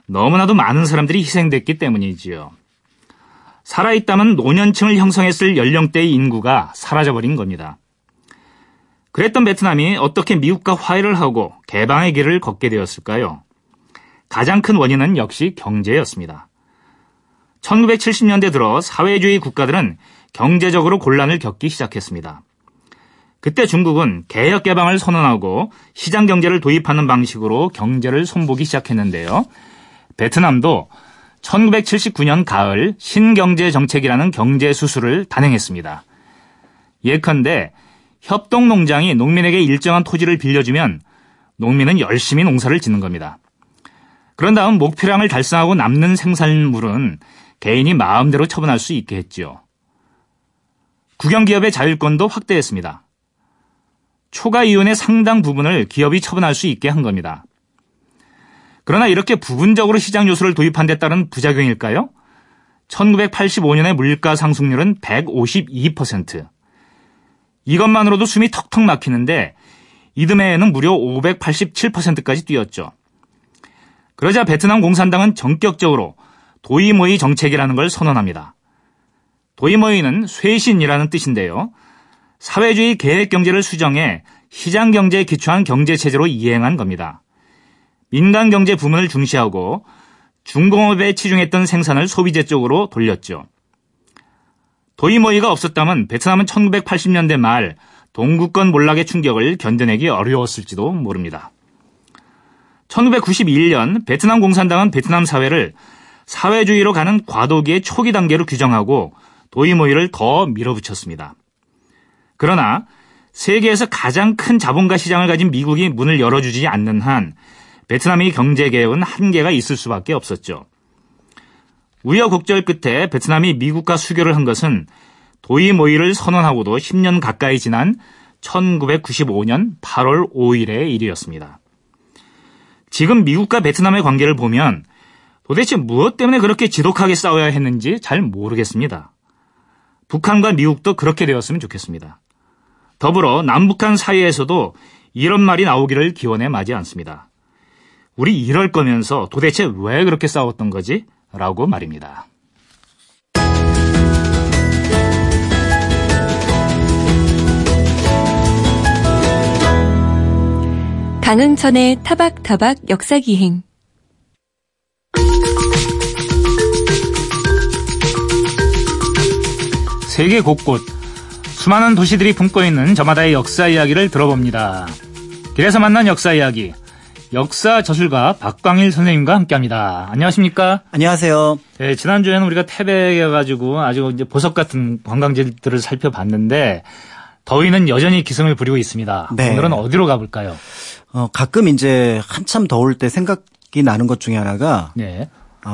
너무나도 많은 사람들이 희생됐기 때문이지요. 살아있다면 노년층을 형성했을 연령대의 인구가 사라져버린 겁니다. 그랬던 베트남이 어떻게 미국과 화해를 하고 개방의 길을 걷게 되었을까요? 가장 큰 원인은 역시 경제였습니다. 1970년대 들어 사회주의 국가들은 경제적으로 곤란을 겪기 시작했습니다. 그때 중국은 개혁 개방을 선언하고 시장 경제를 도입하는 방식으로 경제를 손보기 시작했는데요. 베트남도 1979년 가을 신경제 정책이라는 경제 수술을 단행했습니다. 예컨대 협동농장이 농민에게 일정한 토지를 빌려주면 농민은 열심히 농사를 짓는 겁니다. 그런 다음 목표량을 달성하고 남는 생산물은 개인이 마음대로 처분할 수 있게 했지요. 국영기업의 자율권도 확대했습니다. 초과이윤의 상당 부분을 기업이 처분할 수 있게 한 겁니다. 그러나 이렇게 부분적으로 시장 요소를 도입한 데 따른 부작용일까요? 1985년의 물가 상승률은 152%. 이것만으로도 숨이 턱턱 막히는데 이듬해에는 무려 587%까지 뛰었죠. 그러자 베트남 공산당은 전격적으로 도이모이 정책이라는 걸 선언합니다. 도이모이는 쇄신이라는 뜻인데요. 사회주의 계획경제를 수정해 시장경제에 기초한 경제체제로 이행한 겁니다. 민간경제 부문을 중시하고 중공업에 치중했던 생산을 소비재 쪽으로 돌렸죠. 도이모이가 없었다면 베트남은 1980년대 말 동구권 몰락의 충격을 견뎌내기 어려웠을지도 모릅니다. 1991년 베트남 공산당은 베트남 사회를 사회주의로 가는 과도기의 초기 단계로 규정하고 도이모이를 더 밀어붙였습니다. 그러나 세계에서 가장 큰 자본가 시장을 가진 미국이 문을 열어주지 않는 한 베트남의 경제 개혁은 한계가 있을 수밖에 없었죠. 우여곡절 끝에 베트남이 미국과 수교를 한 것은 도이모이를 선언하고도 10년 가까이 지난 1995년 8월 5일의 일이었습니다. 지금 미국과 베트남의 관계를 보면 도대체 무엇 때문에 그렇게 지독하게 싸워야 했는지 잘 모르겠습니다. 북한과 미국도 그렇게 되었으면 좋겠습니다. 더불어 남북한 사이에서도 이런 말이 나오기를 기원해 마지 않습니다. 우리 이럴 거면서 도대체 왜 그렇게 싸웠던 거지? 라고 말입니다. 강흥천의 타박타박 역사기행. 세계 곳곳 수많은 도시들이 품고 있는 저마다의 역사 이야기를 들어봅니다. 길에서 만난 역사 이야기, 역사 저술가 박광일 선생님과 함께합니다. 안녕하십니까? 안녕하세요. 네, 지난주에는 우리가 태백에 가지고 아주 이제 보석 같은 관광지들을 살펴봤는데 더위는 여전히 기승을 부리고 있습니다. 네. 오늘은 어디로 가볼까요? 가끔 이제 한참 더울 때 생각이 나는 것 중에 하나가 네.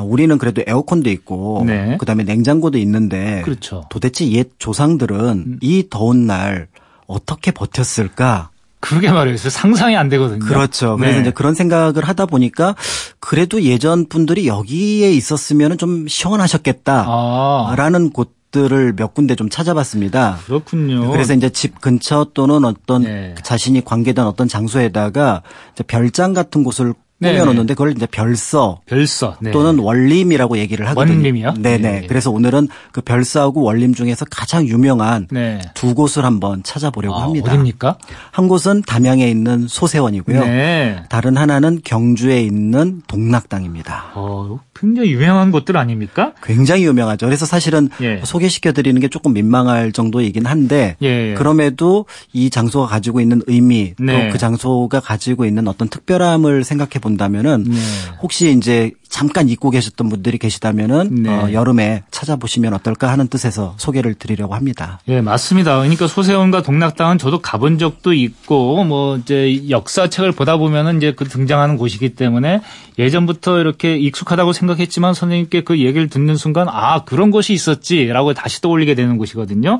우리는 그래도 에어컨도 있고 네. 그다음에 냉장고도 있는데 그렇죠. 도대체 옛 조상들은 이 더운 날 어떻게 버텼을까? 그러게 말이에요. 상상이 안 되거든요. 그렇죠. 그래서 네. 이제 그런 생각을 하다 보니까 그래도 예전 분들이 여기에 있었으면 좀 시원하셨겠다라는 곳. 들을 몇 군데 좀 찾아봤습니다. 그렇군요. 그래서 이제 집 근처 또는 어떤 네. 자신이 관계된 어떤 장소에다가 이제 별장 같은 곳을 꾸며놓는데 그걸 이제 별서 네. 또는 원림이라고 얘기를 하거든요. 원림이요? 네네. 네. 그래서 오늘은 그 별서하고 원림 중에서 가장 유명한 네. 두 곳을 한번 찾아보려고 합니다. 어딥니까? 한 곳은 담양에 있는 소쇄원이고요. 네. 다른 하나는 경주에 있는 동락당입니다. 굉장히 유명한 곳들 아닙니까? 굉장히 유명하죠. 그래서 사실은 예. 소개시켜드리는 게 조금 민망할 정도이긴 한데 예. 그럼에도 이 장소가 가지고 있는 의미 네. 또 그 장소가 가지고 있는 어떤 특별함을 생각해 본다면은 네. 혹시 이제 잠깐 잊고 계셨던 분들이 계시다면은 네. 여름에 찾아보시면 어떨까 하는 뜻에서 소개를 드리려고 합니다. 예, 맞습니다. 그러니까 소쇄원과 동락당은 저도 가본 적도 있고 뭐 이제 역사책을 보다 보면은 이제 그 등장하는 곳이기 때문에 예전부터 이렇게 익숙하다고 생각했지만 선생님께 그 얘기를 듣는 순간 아, 그런 곳이 있었지라고 다시 떠올리게 되는 곳이거든요.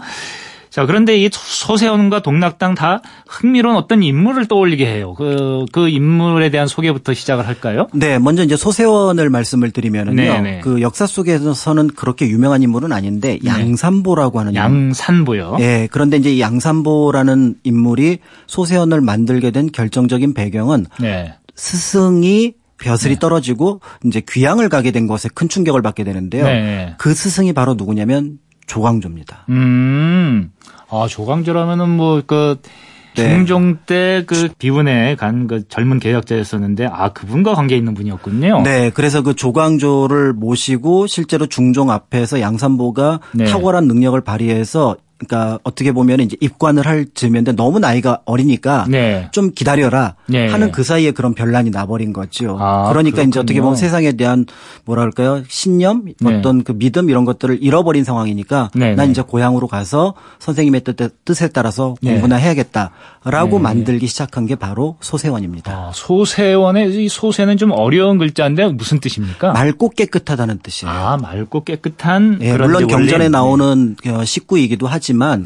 자, 그런데 이 소쇄원과 동락당 다 흥미로운 어떤 인물을 떠올리게 해요. 그 인물에 대한 소개부터 시작을 할까요? 네, 먼저 이제 소쇄원을 말씀을 드리면은요. 네네. 그 역사 속에서는 그렇게 유명한 인물은 아닌데 양산보라고 하는 양산보요. 예. 네, 그런데 이제 양산보라는 인물이 소쇄원을 만들게 된 결정적인 배경은 네. 스승이 벼슬이 네. 떨어지고 이제 귀양을 가게 된 것에 큰 충격을 받게 되는데요. 네. 그 스승이 바로 누구냐면 조광조입니다. 아, 조광조라면은 뭐 그 중종 때 그 비운에 간 그 젊은 개혁자였었는데 아, 그분과 관계 있는 분이었군요. 네, 그래서 그 조광조를 모시고 실제로 중종 앞에서 양산보가 네. 탁월한 능력을 발휘해서 그러니까 어떻게 보면 이제 입관을 할 즈음인데 너무 나이가 어리니까 네. 좀 기다려라 네. 하는 그 사이에 그런 변란이 나버린 거죠. 아, 그러니까 그렇군요. 이제 어떻게 보면 세상에 대한 뭐랄까요 신념, 네. 어떤 그 믿음 이런 것들을 잃어버린 상황이니까 네. 난 이제 고향으로 가서 선생님의 뜻에 따라서 네. 공부나 해야겠다라고 네. 만들기 시작한 게 바로 소쇄원입니다. 아, 소쇄원의 이 소쇄는 좀 어려운 글자인데 무슨 뜻입니까? 맑고 깨끗하다는 뜻이에요. 아, 맑고 깨끗한. 네, 그런 물론 경전에 나오는 식구이기도 하지. 만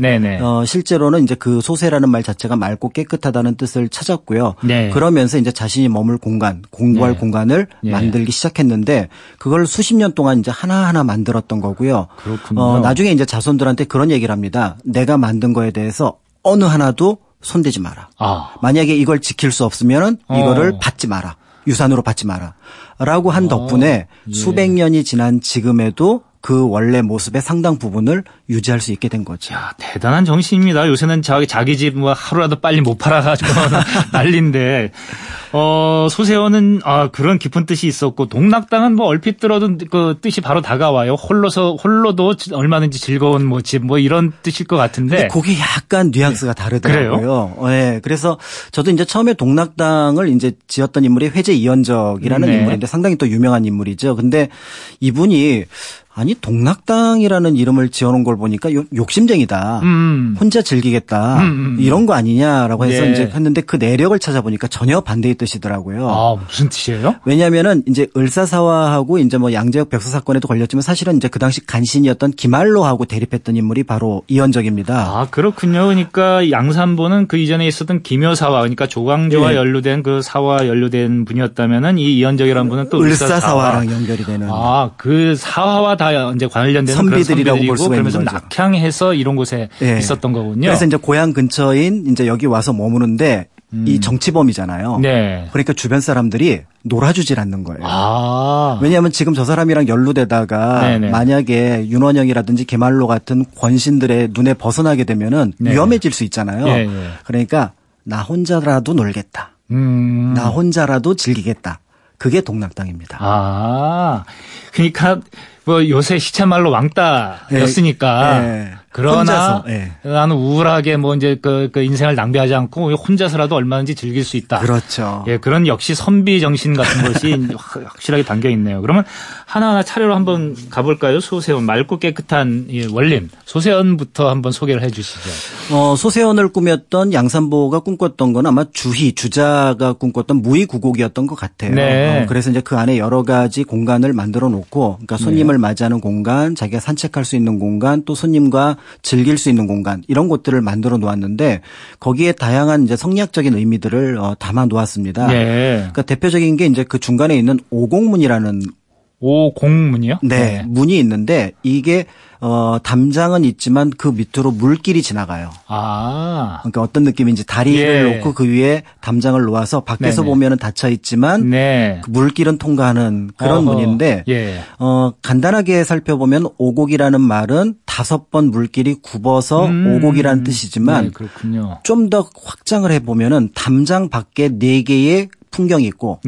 실제로는 이제 그 소세라는 말 자체가 맑고 깨끗하다는 뜻을 찾았고요. 네. 그러면서 이제 자신이 머물 공간, 공부할 네. 공간을 네. 만들기 시작했는데 그걸 수십 년 동안 이제 하나하나 만들었던 거고요. 그렇군요. 나중에 이제 자손들한테 그런 얘기를 합니다. 내가 만든 거에 대해서 어느 하나도 손대지 마라. 아. 만약에 이걸 지킬 수 없으면은 이거를 받지 마라. 유산으로 받지 마라라고 한 덕분에 예. 수백 년이 지난 지금에도 그 원래 모습의 상당 부분을 유지할 수 있게 된 거죠. 야, 대단한 정신입니다. 요새는 자기 집 뭐 하루라도 빨리 못 팔아가지고 난리인데 소쇄원은 그런 깊은 뜻이 있었고, 동락당은 뭐 얼핏 들어도 그 뜻이 바로 다가와요. 홀로도 얼마든지 즐거운 뭐 집 뭐 이런 뜻일 것 같은데. 근데 그게 약간 뉘앙스가 다르더라고요. 예. 네, 그래서 저도 이제 처음에 동락당을 이제 지었던 인물이 회재 이언적이라는 인물인데 상당히 또 유명한 인물이죠. 근데 이분이 동락당이라는 이름을 지어놓은 걸 보니까 욕심쟁이다. 혼자 즐기겠다. 이런 거 아니냐라고 해서 이제 했는데 그 내력을 찾아보니까 전혀 반대의 뜻이더라고요. 아, 무슨 뜻이에요? 왜냐면은 이제 을사사화하고 이제 뭐 양재역 백서 사건에도 걸렸지만 사실은 이제 그 당시 간신이었던 김알로하고 대립했던 인물이 바로 이언적입니다. 아, 그렇군요. 그러니까 양산보는 그 이전에 있었던 기묘사화, 그러니까 조광조와 연루된 그 사화 연루된 분이었다면은 이 이언적이라는 분은 또 을사사화랑 연결이 되는. 아, 그 사화와 다 이제 관련된 선비들이라고 볼 수가 있는 거죠. 그러면서 낙향해서 이런 곳에 있었던 거군요. 그래서 이제 고향 근처인 이제 여기 와서 머무는데 이 정치범이잖아요. 네. 그러니까 주변 사람들이 놀아주질 않는 거예요. 아. 왜냐하면 지금 저 사람이랑 연루되다가 만약에 윤원영이라든지 개말로 같은 권신들의 눈에 벗어나게 되면은 위험해질 수 있잖아요. 네네. 그러니까 나 혼자라도 놀겠다. 나 혼자라도 즐기겠다. 그게 동락당입니다. 아, 그러니까 뭐 요새 시체말로 왕따였으니까 그러나 혼자서, 나는 우울하게 뭐 이제 그 인생을 낭비하지 않고 혼자서라도 얼마든지 즐길 수 있다. 그렇죠. 예, 그런 역시 선비 정신 같은 것이 확실하게 담겨 있네요. 그러면 하나하나 차례로 한번 가볼까요? 소쇄원 맑고 깨끗한 원림 소쇄원부터 한번 소개를 해주시죠. 소쇄원을 꾸몄던 양산보가 꿈꿨던 건 아마 주희 주자가 꿈꿨던 무의구곡이었던 것 같아요. 네. 그래서 이제 그 안에 여러 가지 공간을 만들어 놓고, 그러니까 손님을 맞이하는 공간, 자기가 산책할 수 있는 공간, 또 손님과 즐길 수 있는 공간, 이런 곳들을 만들어 놓았는데 거기에 다양한 이제 성리학적인 의미들을 담아 놓았습니다. 네. 그러니까 대표적인 게 이제 그 중간에 있는 오공문이라는 오공문이요? 네, 문이 있는데 이게 담장은 있지만 그 밑으로 물길이 지나가요. 아, 그러니까 어떤 느낌인지 다리를 놓고 그 위에 담장을 놓아서 밖에서 보면은 닫혀 있지만 그 물길은 통과하는 그런 문인데 간단하게 살펴보면 오곡이라는 말은 5번 물길이 굽어서 오곡이라는 뜻이지만 좀 더 확장을 해보면은 담장 밖에 4개의 풍경이 있고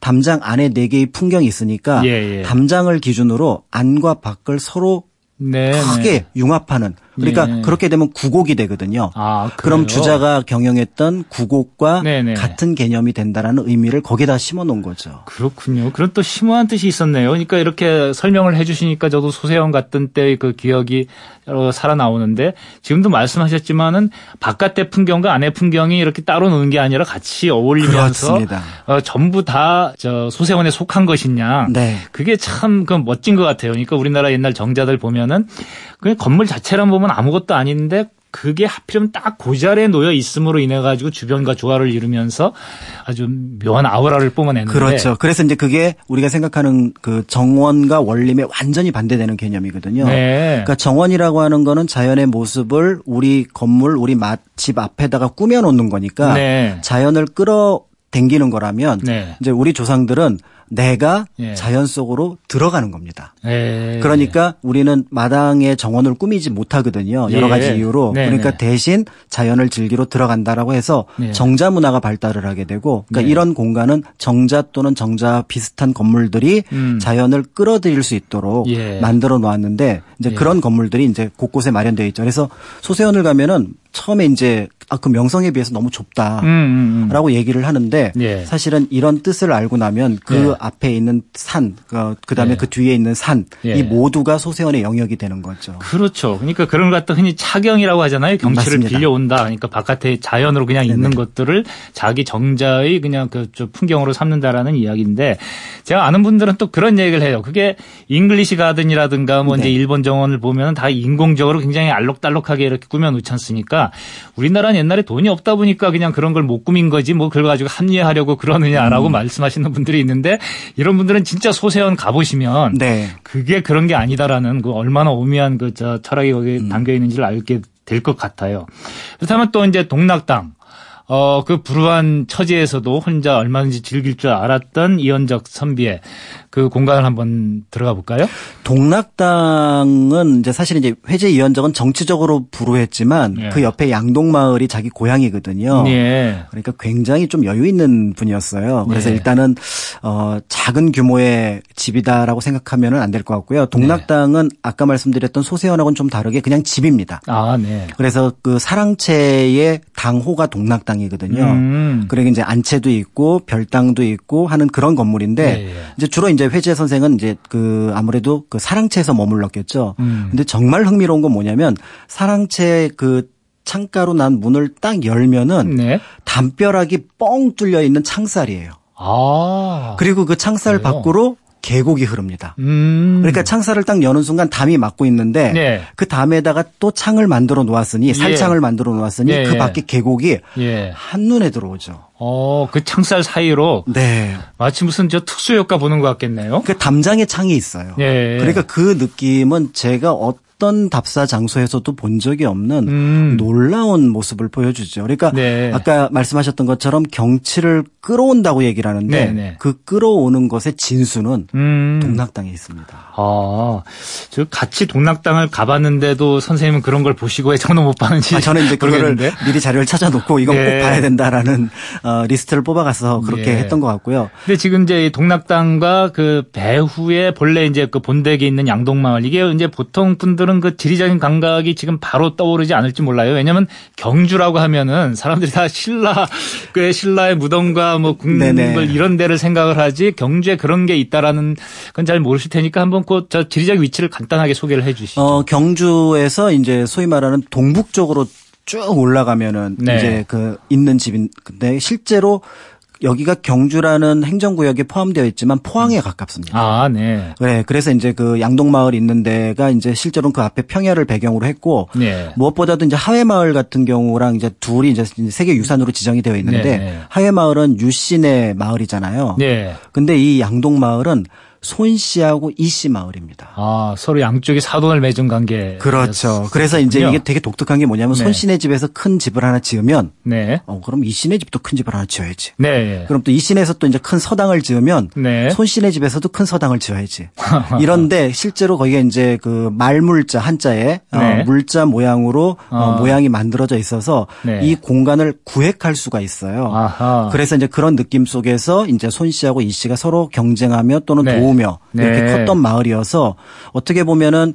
담장 안에 4개의 풍경이 있으니까 담장을 기준으로 안과 밖을 서로 크게 융합하는, 그러니까 그렇게 되면 구곡이 되거든요. 아, 그럼 주자가 경영했던 구곡과 같은 개념이 된다라는 의미를 거기다 심어놓은 거죠. 그렇군요. 그런 또 심오한 뜻이 있었네요. 그러니까 이렇게 설명을 해주시니까 저도 소쇄원 같은 때의 그 기억이 살아나오는데, 지금도 말씀하셨지만은 바깥의 풍경과 안의 풍경이 이렇게 따로 노는 게 아니라 같이 어울리면서 전부 다 저 소쇄원에 속한 것이냐. 그게 참 멋진 것 같아요. 그러니까 우리나라 옛날 정자들 보면은 그 건물 자체란 보면 아무것도 아닌데 그게 하필이면 딱 그 자리에 놓여 있음으로 인해 가지고 주변과 조화를 이루면서 아주 묘한 아우라를 뿜어내는데. 그렇죠. 그래서 이제 그게 우리가 생각하는 그 정원과 원림에 완전히 반대되는 개념이거든요. 그러니까 정원이라고 하는 거는 자연의 모습을 우리 건물, 우리 집 앞에다가 꾸며 놓는 거니까 자연을 끌어당기는 거라면 이제 우리 조상들은 내가 자연 속으로 들어가는 겁니다. 그러니까 우리는 마당에 정원을 꾸미지 못하거든요. 여러 가지 이유로. 그러니까 대신 자연을 즐기러 들어간다라고 해서 정자 문화가 발달을 하게 되고, 그러니까 이런 공간은 정자 또는 정자 비슷한 건물들이 자연을 끌어들일 수 있도록 만들어 놓았는데 이제 그런 건물들이 이제 곳곳에 마련되어 있죠. 그래서 소쇄원을 가면은 처음에 이제 그 명성에 비해서 너무 좁다라고 얘기를 하는데 사실은 이런 뜻을 알고 나면 그 앞에 있는 산, 그다음에 그 뒤에 있는 산, 이 모두가 소쇄원의 영역이 되는 거죠. 그렇죠. 그러니까 그런 것 같은 흔히 차경이라고 하잖아요. 경치를 빌려온다. 그러니까 바깥에 자연으로 그냥 있는 것들을 자기 정자의 그냥 그 풍경으로 삼는다라는 이야기인데, 제가 아는 분들은 또 그런 얘기를 해요. 그게 잉글리시 가든이라든가 뭐 이제 일본 정원을 보면 다 인공적으로 굉장히 알록달록하게 이렇게 꾸며놓지 않습니까? 우리나라는 옛날에 돈이 없다 보니까 그냥 그런 걸 못 꾸민 거지 뭐 그걸 가지고 합리화하려고 그러느냐라고 말씀하시는 분들이 있는데, 이런 분들은 진짜 소쇄원 가보시면 그게 그런 게 아니다라는 그 얼마나 오묘한 그 철학이 거기에 담겨 있는지를 알게 될 것 같아요. 그렇다면 또 이제 동락당. 그 불우한 처지에서도 혼자 얼마든지 즐길 줄 알았던 이언적 선비의 그 공간을 한번 들어가 볼까요? 동락당은 이제 사실 이제 회재 이언적은 정치적으로 불우했지만 예. 그 옆에 양동마을이 자기 고향이거든요. 예. 그러니까 굉장히 좀 여유 있는 분이었어요. 그래서 예. 일단은 작은 규모의 집이다라고 생각하면은 안 될 것 같고요. 동락당은 네. 아까 말씀드렸던 소쇄원하고는 좀 다르게 그냥 집입니다. 아, 네. 그래서 그 사랑채의 당호가 동락당이거든요. 그러니까 이제 안채도 있고 별당도 있고 하는 그런 건물인데 네. 이제 주로 이제 회재 선생은 이제 그 아무래도 그 사랑채에서 머물렀겠죠. 근데 정말 흥미로운 건 뭐냐면 사랑채 그 창가로 난 문을 딱 열면은 네. 담벼락이 뻥 뚫려 있는 창살이에요. 아. 그리고 그 창살 그래요? 밖으로 계곡이 흐릅니다. 그러니까 창살을 딱 여는 순간 담이 막고 있는데 네. 그 담에다가 또 창을 만들어 놓았으니 살창을 예. 만들어 놓았으니 예. 그 밖에 계곡이 예. 한눈에 들어오죠. 그 창살 사이로 네. 마치 무슨 저 특수 효과 보는 것 같겠네요. 그 담장에 창이 있어요. 예. 그러니까 그 느낌은 제가 어떤 답사 장소에서도 본 적이 없는 놀라운 모습을 보여주죠. 그러니까 네. 아까 말씀하셨던 것처럼 경치를 끌어온다고 얘기를 하는데 네네. 그 끌어오는 것의 진수는 동락당에 있습니다. 아, 저 같이 동락당을 가봤는데도 선생님은 그런 걸 보시고 왜 저는 못 봤는지 저는 이제 그거를 미리 자료를 찾아놓고 이건 네. 꼭 봐야 된다라는 리스트를 뽑아가서 그렇게 네. 했던 것 같고요. 근데 지금 이제 이 동락당과 그 배후에 본래 이제 그 본댁에 있는 양동마을 이게 이제 보통 분들은 그 지리적인 감각이 지금 바로 떠오르지 않을지 몰라요. 왜냐하면 경주라고 하면은 사람들이 다 신라의 무덤과 뭐 궁궐 이런 데를 생각을 하지 경주에 그런 게 있다라는 건 잘 모르실 테니까 한번 그 저 지리적 위치를 간단하게 소개를 해 주시죠. 경주에서 이제 소위 말하는 동북 쪽으로 쭉 올라가면은 네. 이제 그 있는 집인데 실제로 여기가 경주라는 행정구역에 포함되어 있지만 포항에 가깝습니다. 아, 네. 네, 그래서 이제 그 양동마을 있는 데가 이제 실제로는 그 앞에 평야를 배경으로 했고 네. 무엇보다도 이제 하회마을 같은 경우랑 이제 둘이 이제 세계 유산으로 지정이 되어 있는데 네. 하회마을은 유씨네 마을이잖아요. 네. 근데 이 양동마을은 손씨하고 이씨 마을입니다. 아, 서로 양쪽이 사돈을 맺은 관계. 그렇죠. 그래서 이제 이게 되게 독특한 게 뭐냐면 네. 손씨네 집에서 큰 집을 하나 지으면 네. 그럼 이씨네 집도 큰 집을 하나 지어야지. 네. 그럼 또 이씨네에서 또 이제 큰 서당을 지으면 네. 손씨네 집에서도 큰 서당을 지어야지. 이런데 실제로 거기에 이제 그 말물자 한자에 네. 물자 모양으로 모양이 만들어져 있어서 네. 이 공간을 구획할 수가 있어요. 아하. 그래서 이제 그런 느낌 속에서 이제 손씨하고 이씨가 서로 경쟁하며 또는 네. 오며 이렇게 네. 컸던 마을이어서 어떻게 보면은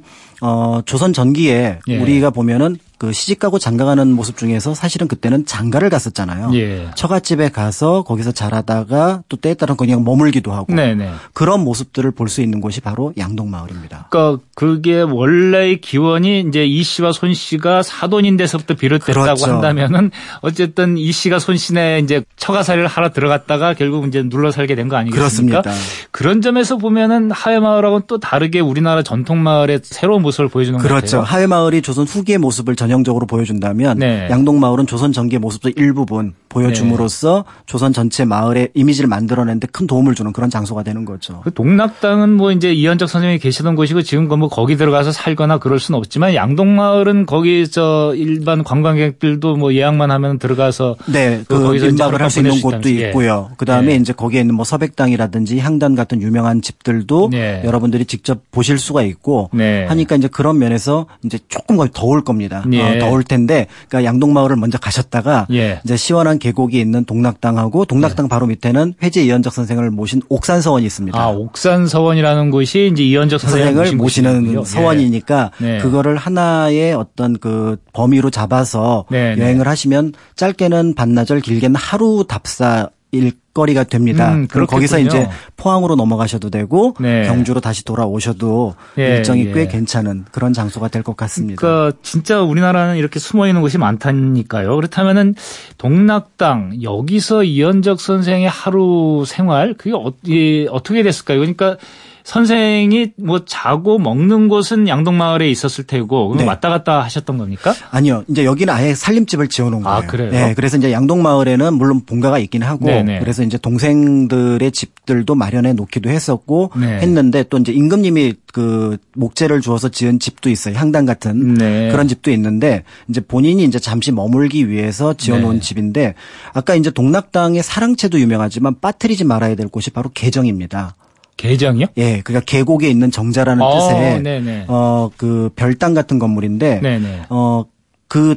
조선 전기에 예. 우리가 보면은 그 시집가고 장가가는 모습 중에서 사실은 그때는 장가를 갔었잖아요. 예. 처갓집에 가서 거기서 자라다가 또 때에 따라 그냥 머물기도 하고 네네. 그런 모습들을 볼 수 있는 곳이 바로 양동마을입니다. 그러니까 그게 원래의 기원이 이제 이 씨와 손 씨가 사돈인 데서부터 비롯됐다고 그렇죠. 한다면은 어쨌든 이 씨가 손 씨네 이제 처가살이를 하러 들어갔다가 결국 이제 눌러 살게 된 거 아니겠습니까? 그렇습니다. 그런 점에서 보면은 하회마을하고는 또 다르게 우리나라 전통 마을의 새로운 모습을 보여주는 그렇죠. 것 같아요. 그렇죠. 하회마을이 조선 후기의 모습을 전형적으로 보여준다면 네. 양동마을은 조선 전기의 모습도 일부분 보여줌으로써 네. 조선 전체 마을의 이미지를 만들어내는데 큰 도움을 주는 그런 장소가 되는 거죠. 그 동락당은 뭐 이제 이언적 선생님이 계시던 곳이고 지금 뭐 거기 들어가서 살거나 그럴 수는 없지만 양동마을은 거기 저 일반 관광객들도 뭐 예약만 하면 들어가서 네, 그 거기서 임박을 할 수 있는 곳도 예. 있고요. 그 다음에 예. 이제 거기에 있는 뭐 서백당이라든지 향단 같은 유명한 집들도 예. 여러분들이 직접 보실 수가 있고 네. 하니까 이제 그런 면에서 이제 조금 더울 겁니다. 예. 더울 텐데, 그러니까 양동마을을 먼저 가셨다가 예. 이제 시원한 계곡이 있는 동락당하고 동락당 예. 바로 밑에는 회재 이언적 선생을 모신 옥산서원이 있습니다. 아, 옥산서원이라는 곳이 이제 이언적 선생을 모시는 서원이니까 예. 그거를 하나의 어떤 그 범위로 잡아서 네. 여행을 하시면 짧게는 반나절, 길게는 하루 답사. 일거리가 됩니다. 그럼 거기서 이제 포항으로 넘어가셔도 되고 네. 경주로 다시 돌아오셔도 예, 일정이 예. 꽤 괜찮은 그런 장소가 될 것 같습니다. 그러니까 진짜 우리나라는 이렇게 숨어있는 곳이 많다니까요. 그렇다면은 동락당 여기서 이언적 선생의 하루 생활 그게 어떻게 됐을까요? 그러니까 선생이 뭐 자고 먹는 곳은 양동마을에 있었을 테고 네. 왔다 갔다 하셨던 겁니까? 아니요. 이제 여기는 아예 살림집을 지어놓은 거예요. 아, 그래요? 네. 그래서 이제 양동마을에는 물론 본가가 있긴 하고 네네. 그래서 이제 동생들의 집들도 마련해 놓기도 했었고 네. 했는데 또 이제 임금님이 그 목재를 주어서 지은 집도 있어요. 향당 같은 네. 그런 집도 있는데 이제 본인이 이제 잠시 머물기 위해서 지어놓은 네. 집인데 아까 이제 동락당의 사랑채도 유명하지만 빠뜨리지 말아야 될 곳이 바로 계정입니다. 계정이요? 예, 그러니까 계곡에 있는 정자라는 뜻의 네네. 그 별당 같은 건물인데 네네. 그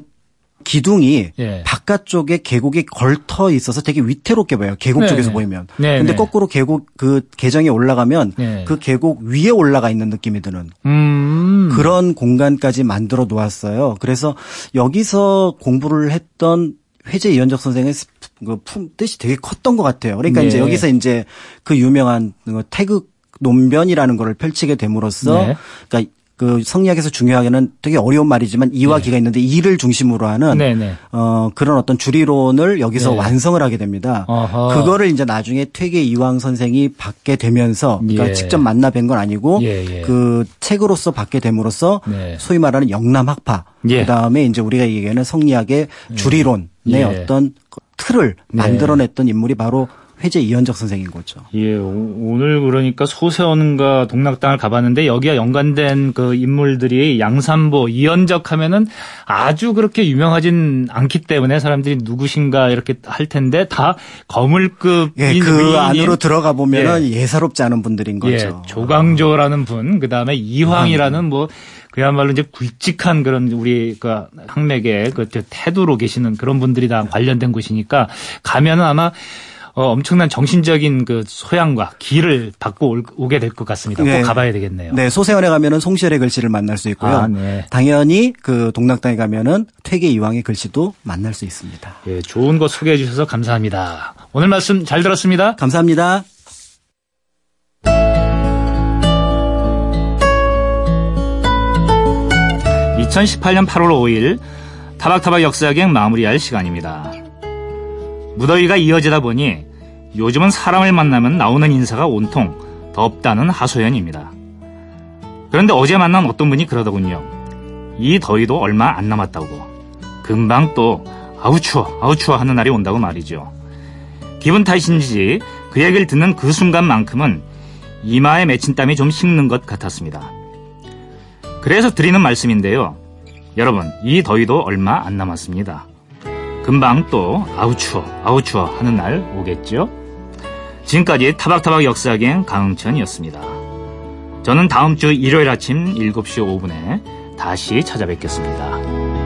기둥이 예. 바깥쪽에 계곡이 걸터 있어서 되게 위태롭게 보여요. 계곡 네네. 쪽에서 보이면. 네네. 근데 거꾸로 계곡 그 계정에 올라가면 네네. 그 계곡 위에 올라가 있는 느낌이 드는 그런 공간까지 만들어 놓았어요. 그래서 여기서 공부를 했던 회재 이언적 선생의 뜻이 되게 컸던 것 같아요. 그러니까 네. 이제 여기서 이제 그 유명한 태극 논변이라는 거를 펼치게 됨으로써 네. 그러니까 그 성리학에서 중요하게는 되게 어려운 말이지만 이와 네. 기가 있는데 이를 중심으로 하는 네, 네. 그런 어떤 주리론을 여기서 네. 완성을 하게 됩니다. 어허. 그거를 이제 나중에 퇴계 이황 선생이 받게 되면서 그러니까 예. 직접 만나 뵌 건 아니고 예, 예. 그 책으로서 받게 됨으로써 네. 소위 말하는 영남학파 예. 그다음에 이제 우리가 얘기하는 성리학의 주리론 네, 예. 어떤 틀을 네. 만들어냈던 인물이 바로 회재 이언적 선생인 거죠. 예, 오늘 그러니까 소쇄원과 동락당을 가봤는데 여기와 연관된 그 인물들이 양산보, 이언적 하면은 아주 그렇게 유명하진 않기 때문에 사람들이 누구신가 이렇게 할 텐데 다 거물급 예, 그 안으로 들어가 보면은 예. 예사롭지 않은 분들인 거죠. 예, 조광조라는 분, 그다음에 이황이라는 뭐 그야말로 이제 굵직한 그런 우리 그 학맥의 그 태도로 계시는 그런 분들이 다 관련된 곳이니까 가면은 아마 엄청난 정신적인 그 소양과 기를 받고 오게 될 것 같습니다. 네. 꼭 가봐야 되겠네요. 네, 소쇄원에 가면은 송시열의 글씨를 만날 수 있고요. 아, 네. 당연히 그 동락당에 가면은 퇴계 이황의 글씨도 만날 수 있습니다. 예, 좋은 거 소개해 주셔서 감사합니다. 오늘 말씀 잘 들었습니다. 감사합니다. (목소리) 2018년 8월 5일 타박타박 역사여행 마무리할 시간입니다. 무더위가 이어지다 보니 요즘은 사람을 만나면 나오는 인사가 온통 덥다는 하소연입니다. 그런데 어제 만난 어떤 분이 그러더군요. 이 더위도 얼마 안 남았다고. 금방 또 아우 추워 아우 추워 하는 날이 온다고 말이죠. 기분 탓인지 그 얘기를 듣는 그 순간만큼은 이마에 맺힌 땀이 좀 식는 것 같았습니다. 그래서 드리는 말씀인데요. 여러분, 이 더위도 얼마 안 남았습니다. 금방 또 아우 추워 아우 추워 하는 날 오겠죠. 지금까지 타박타박 역사여행 강흥천이었습니다. 저는 다음 주 일요일 아침 7시 5분에 다시 찾아뵙겠습니다.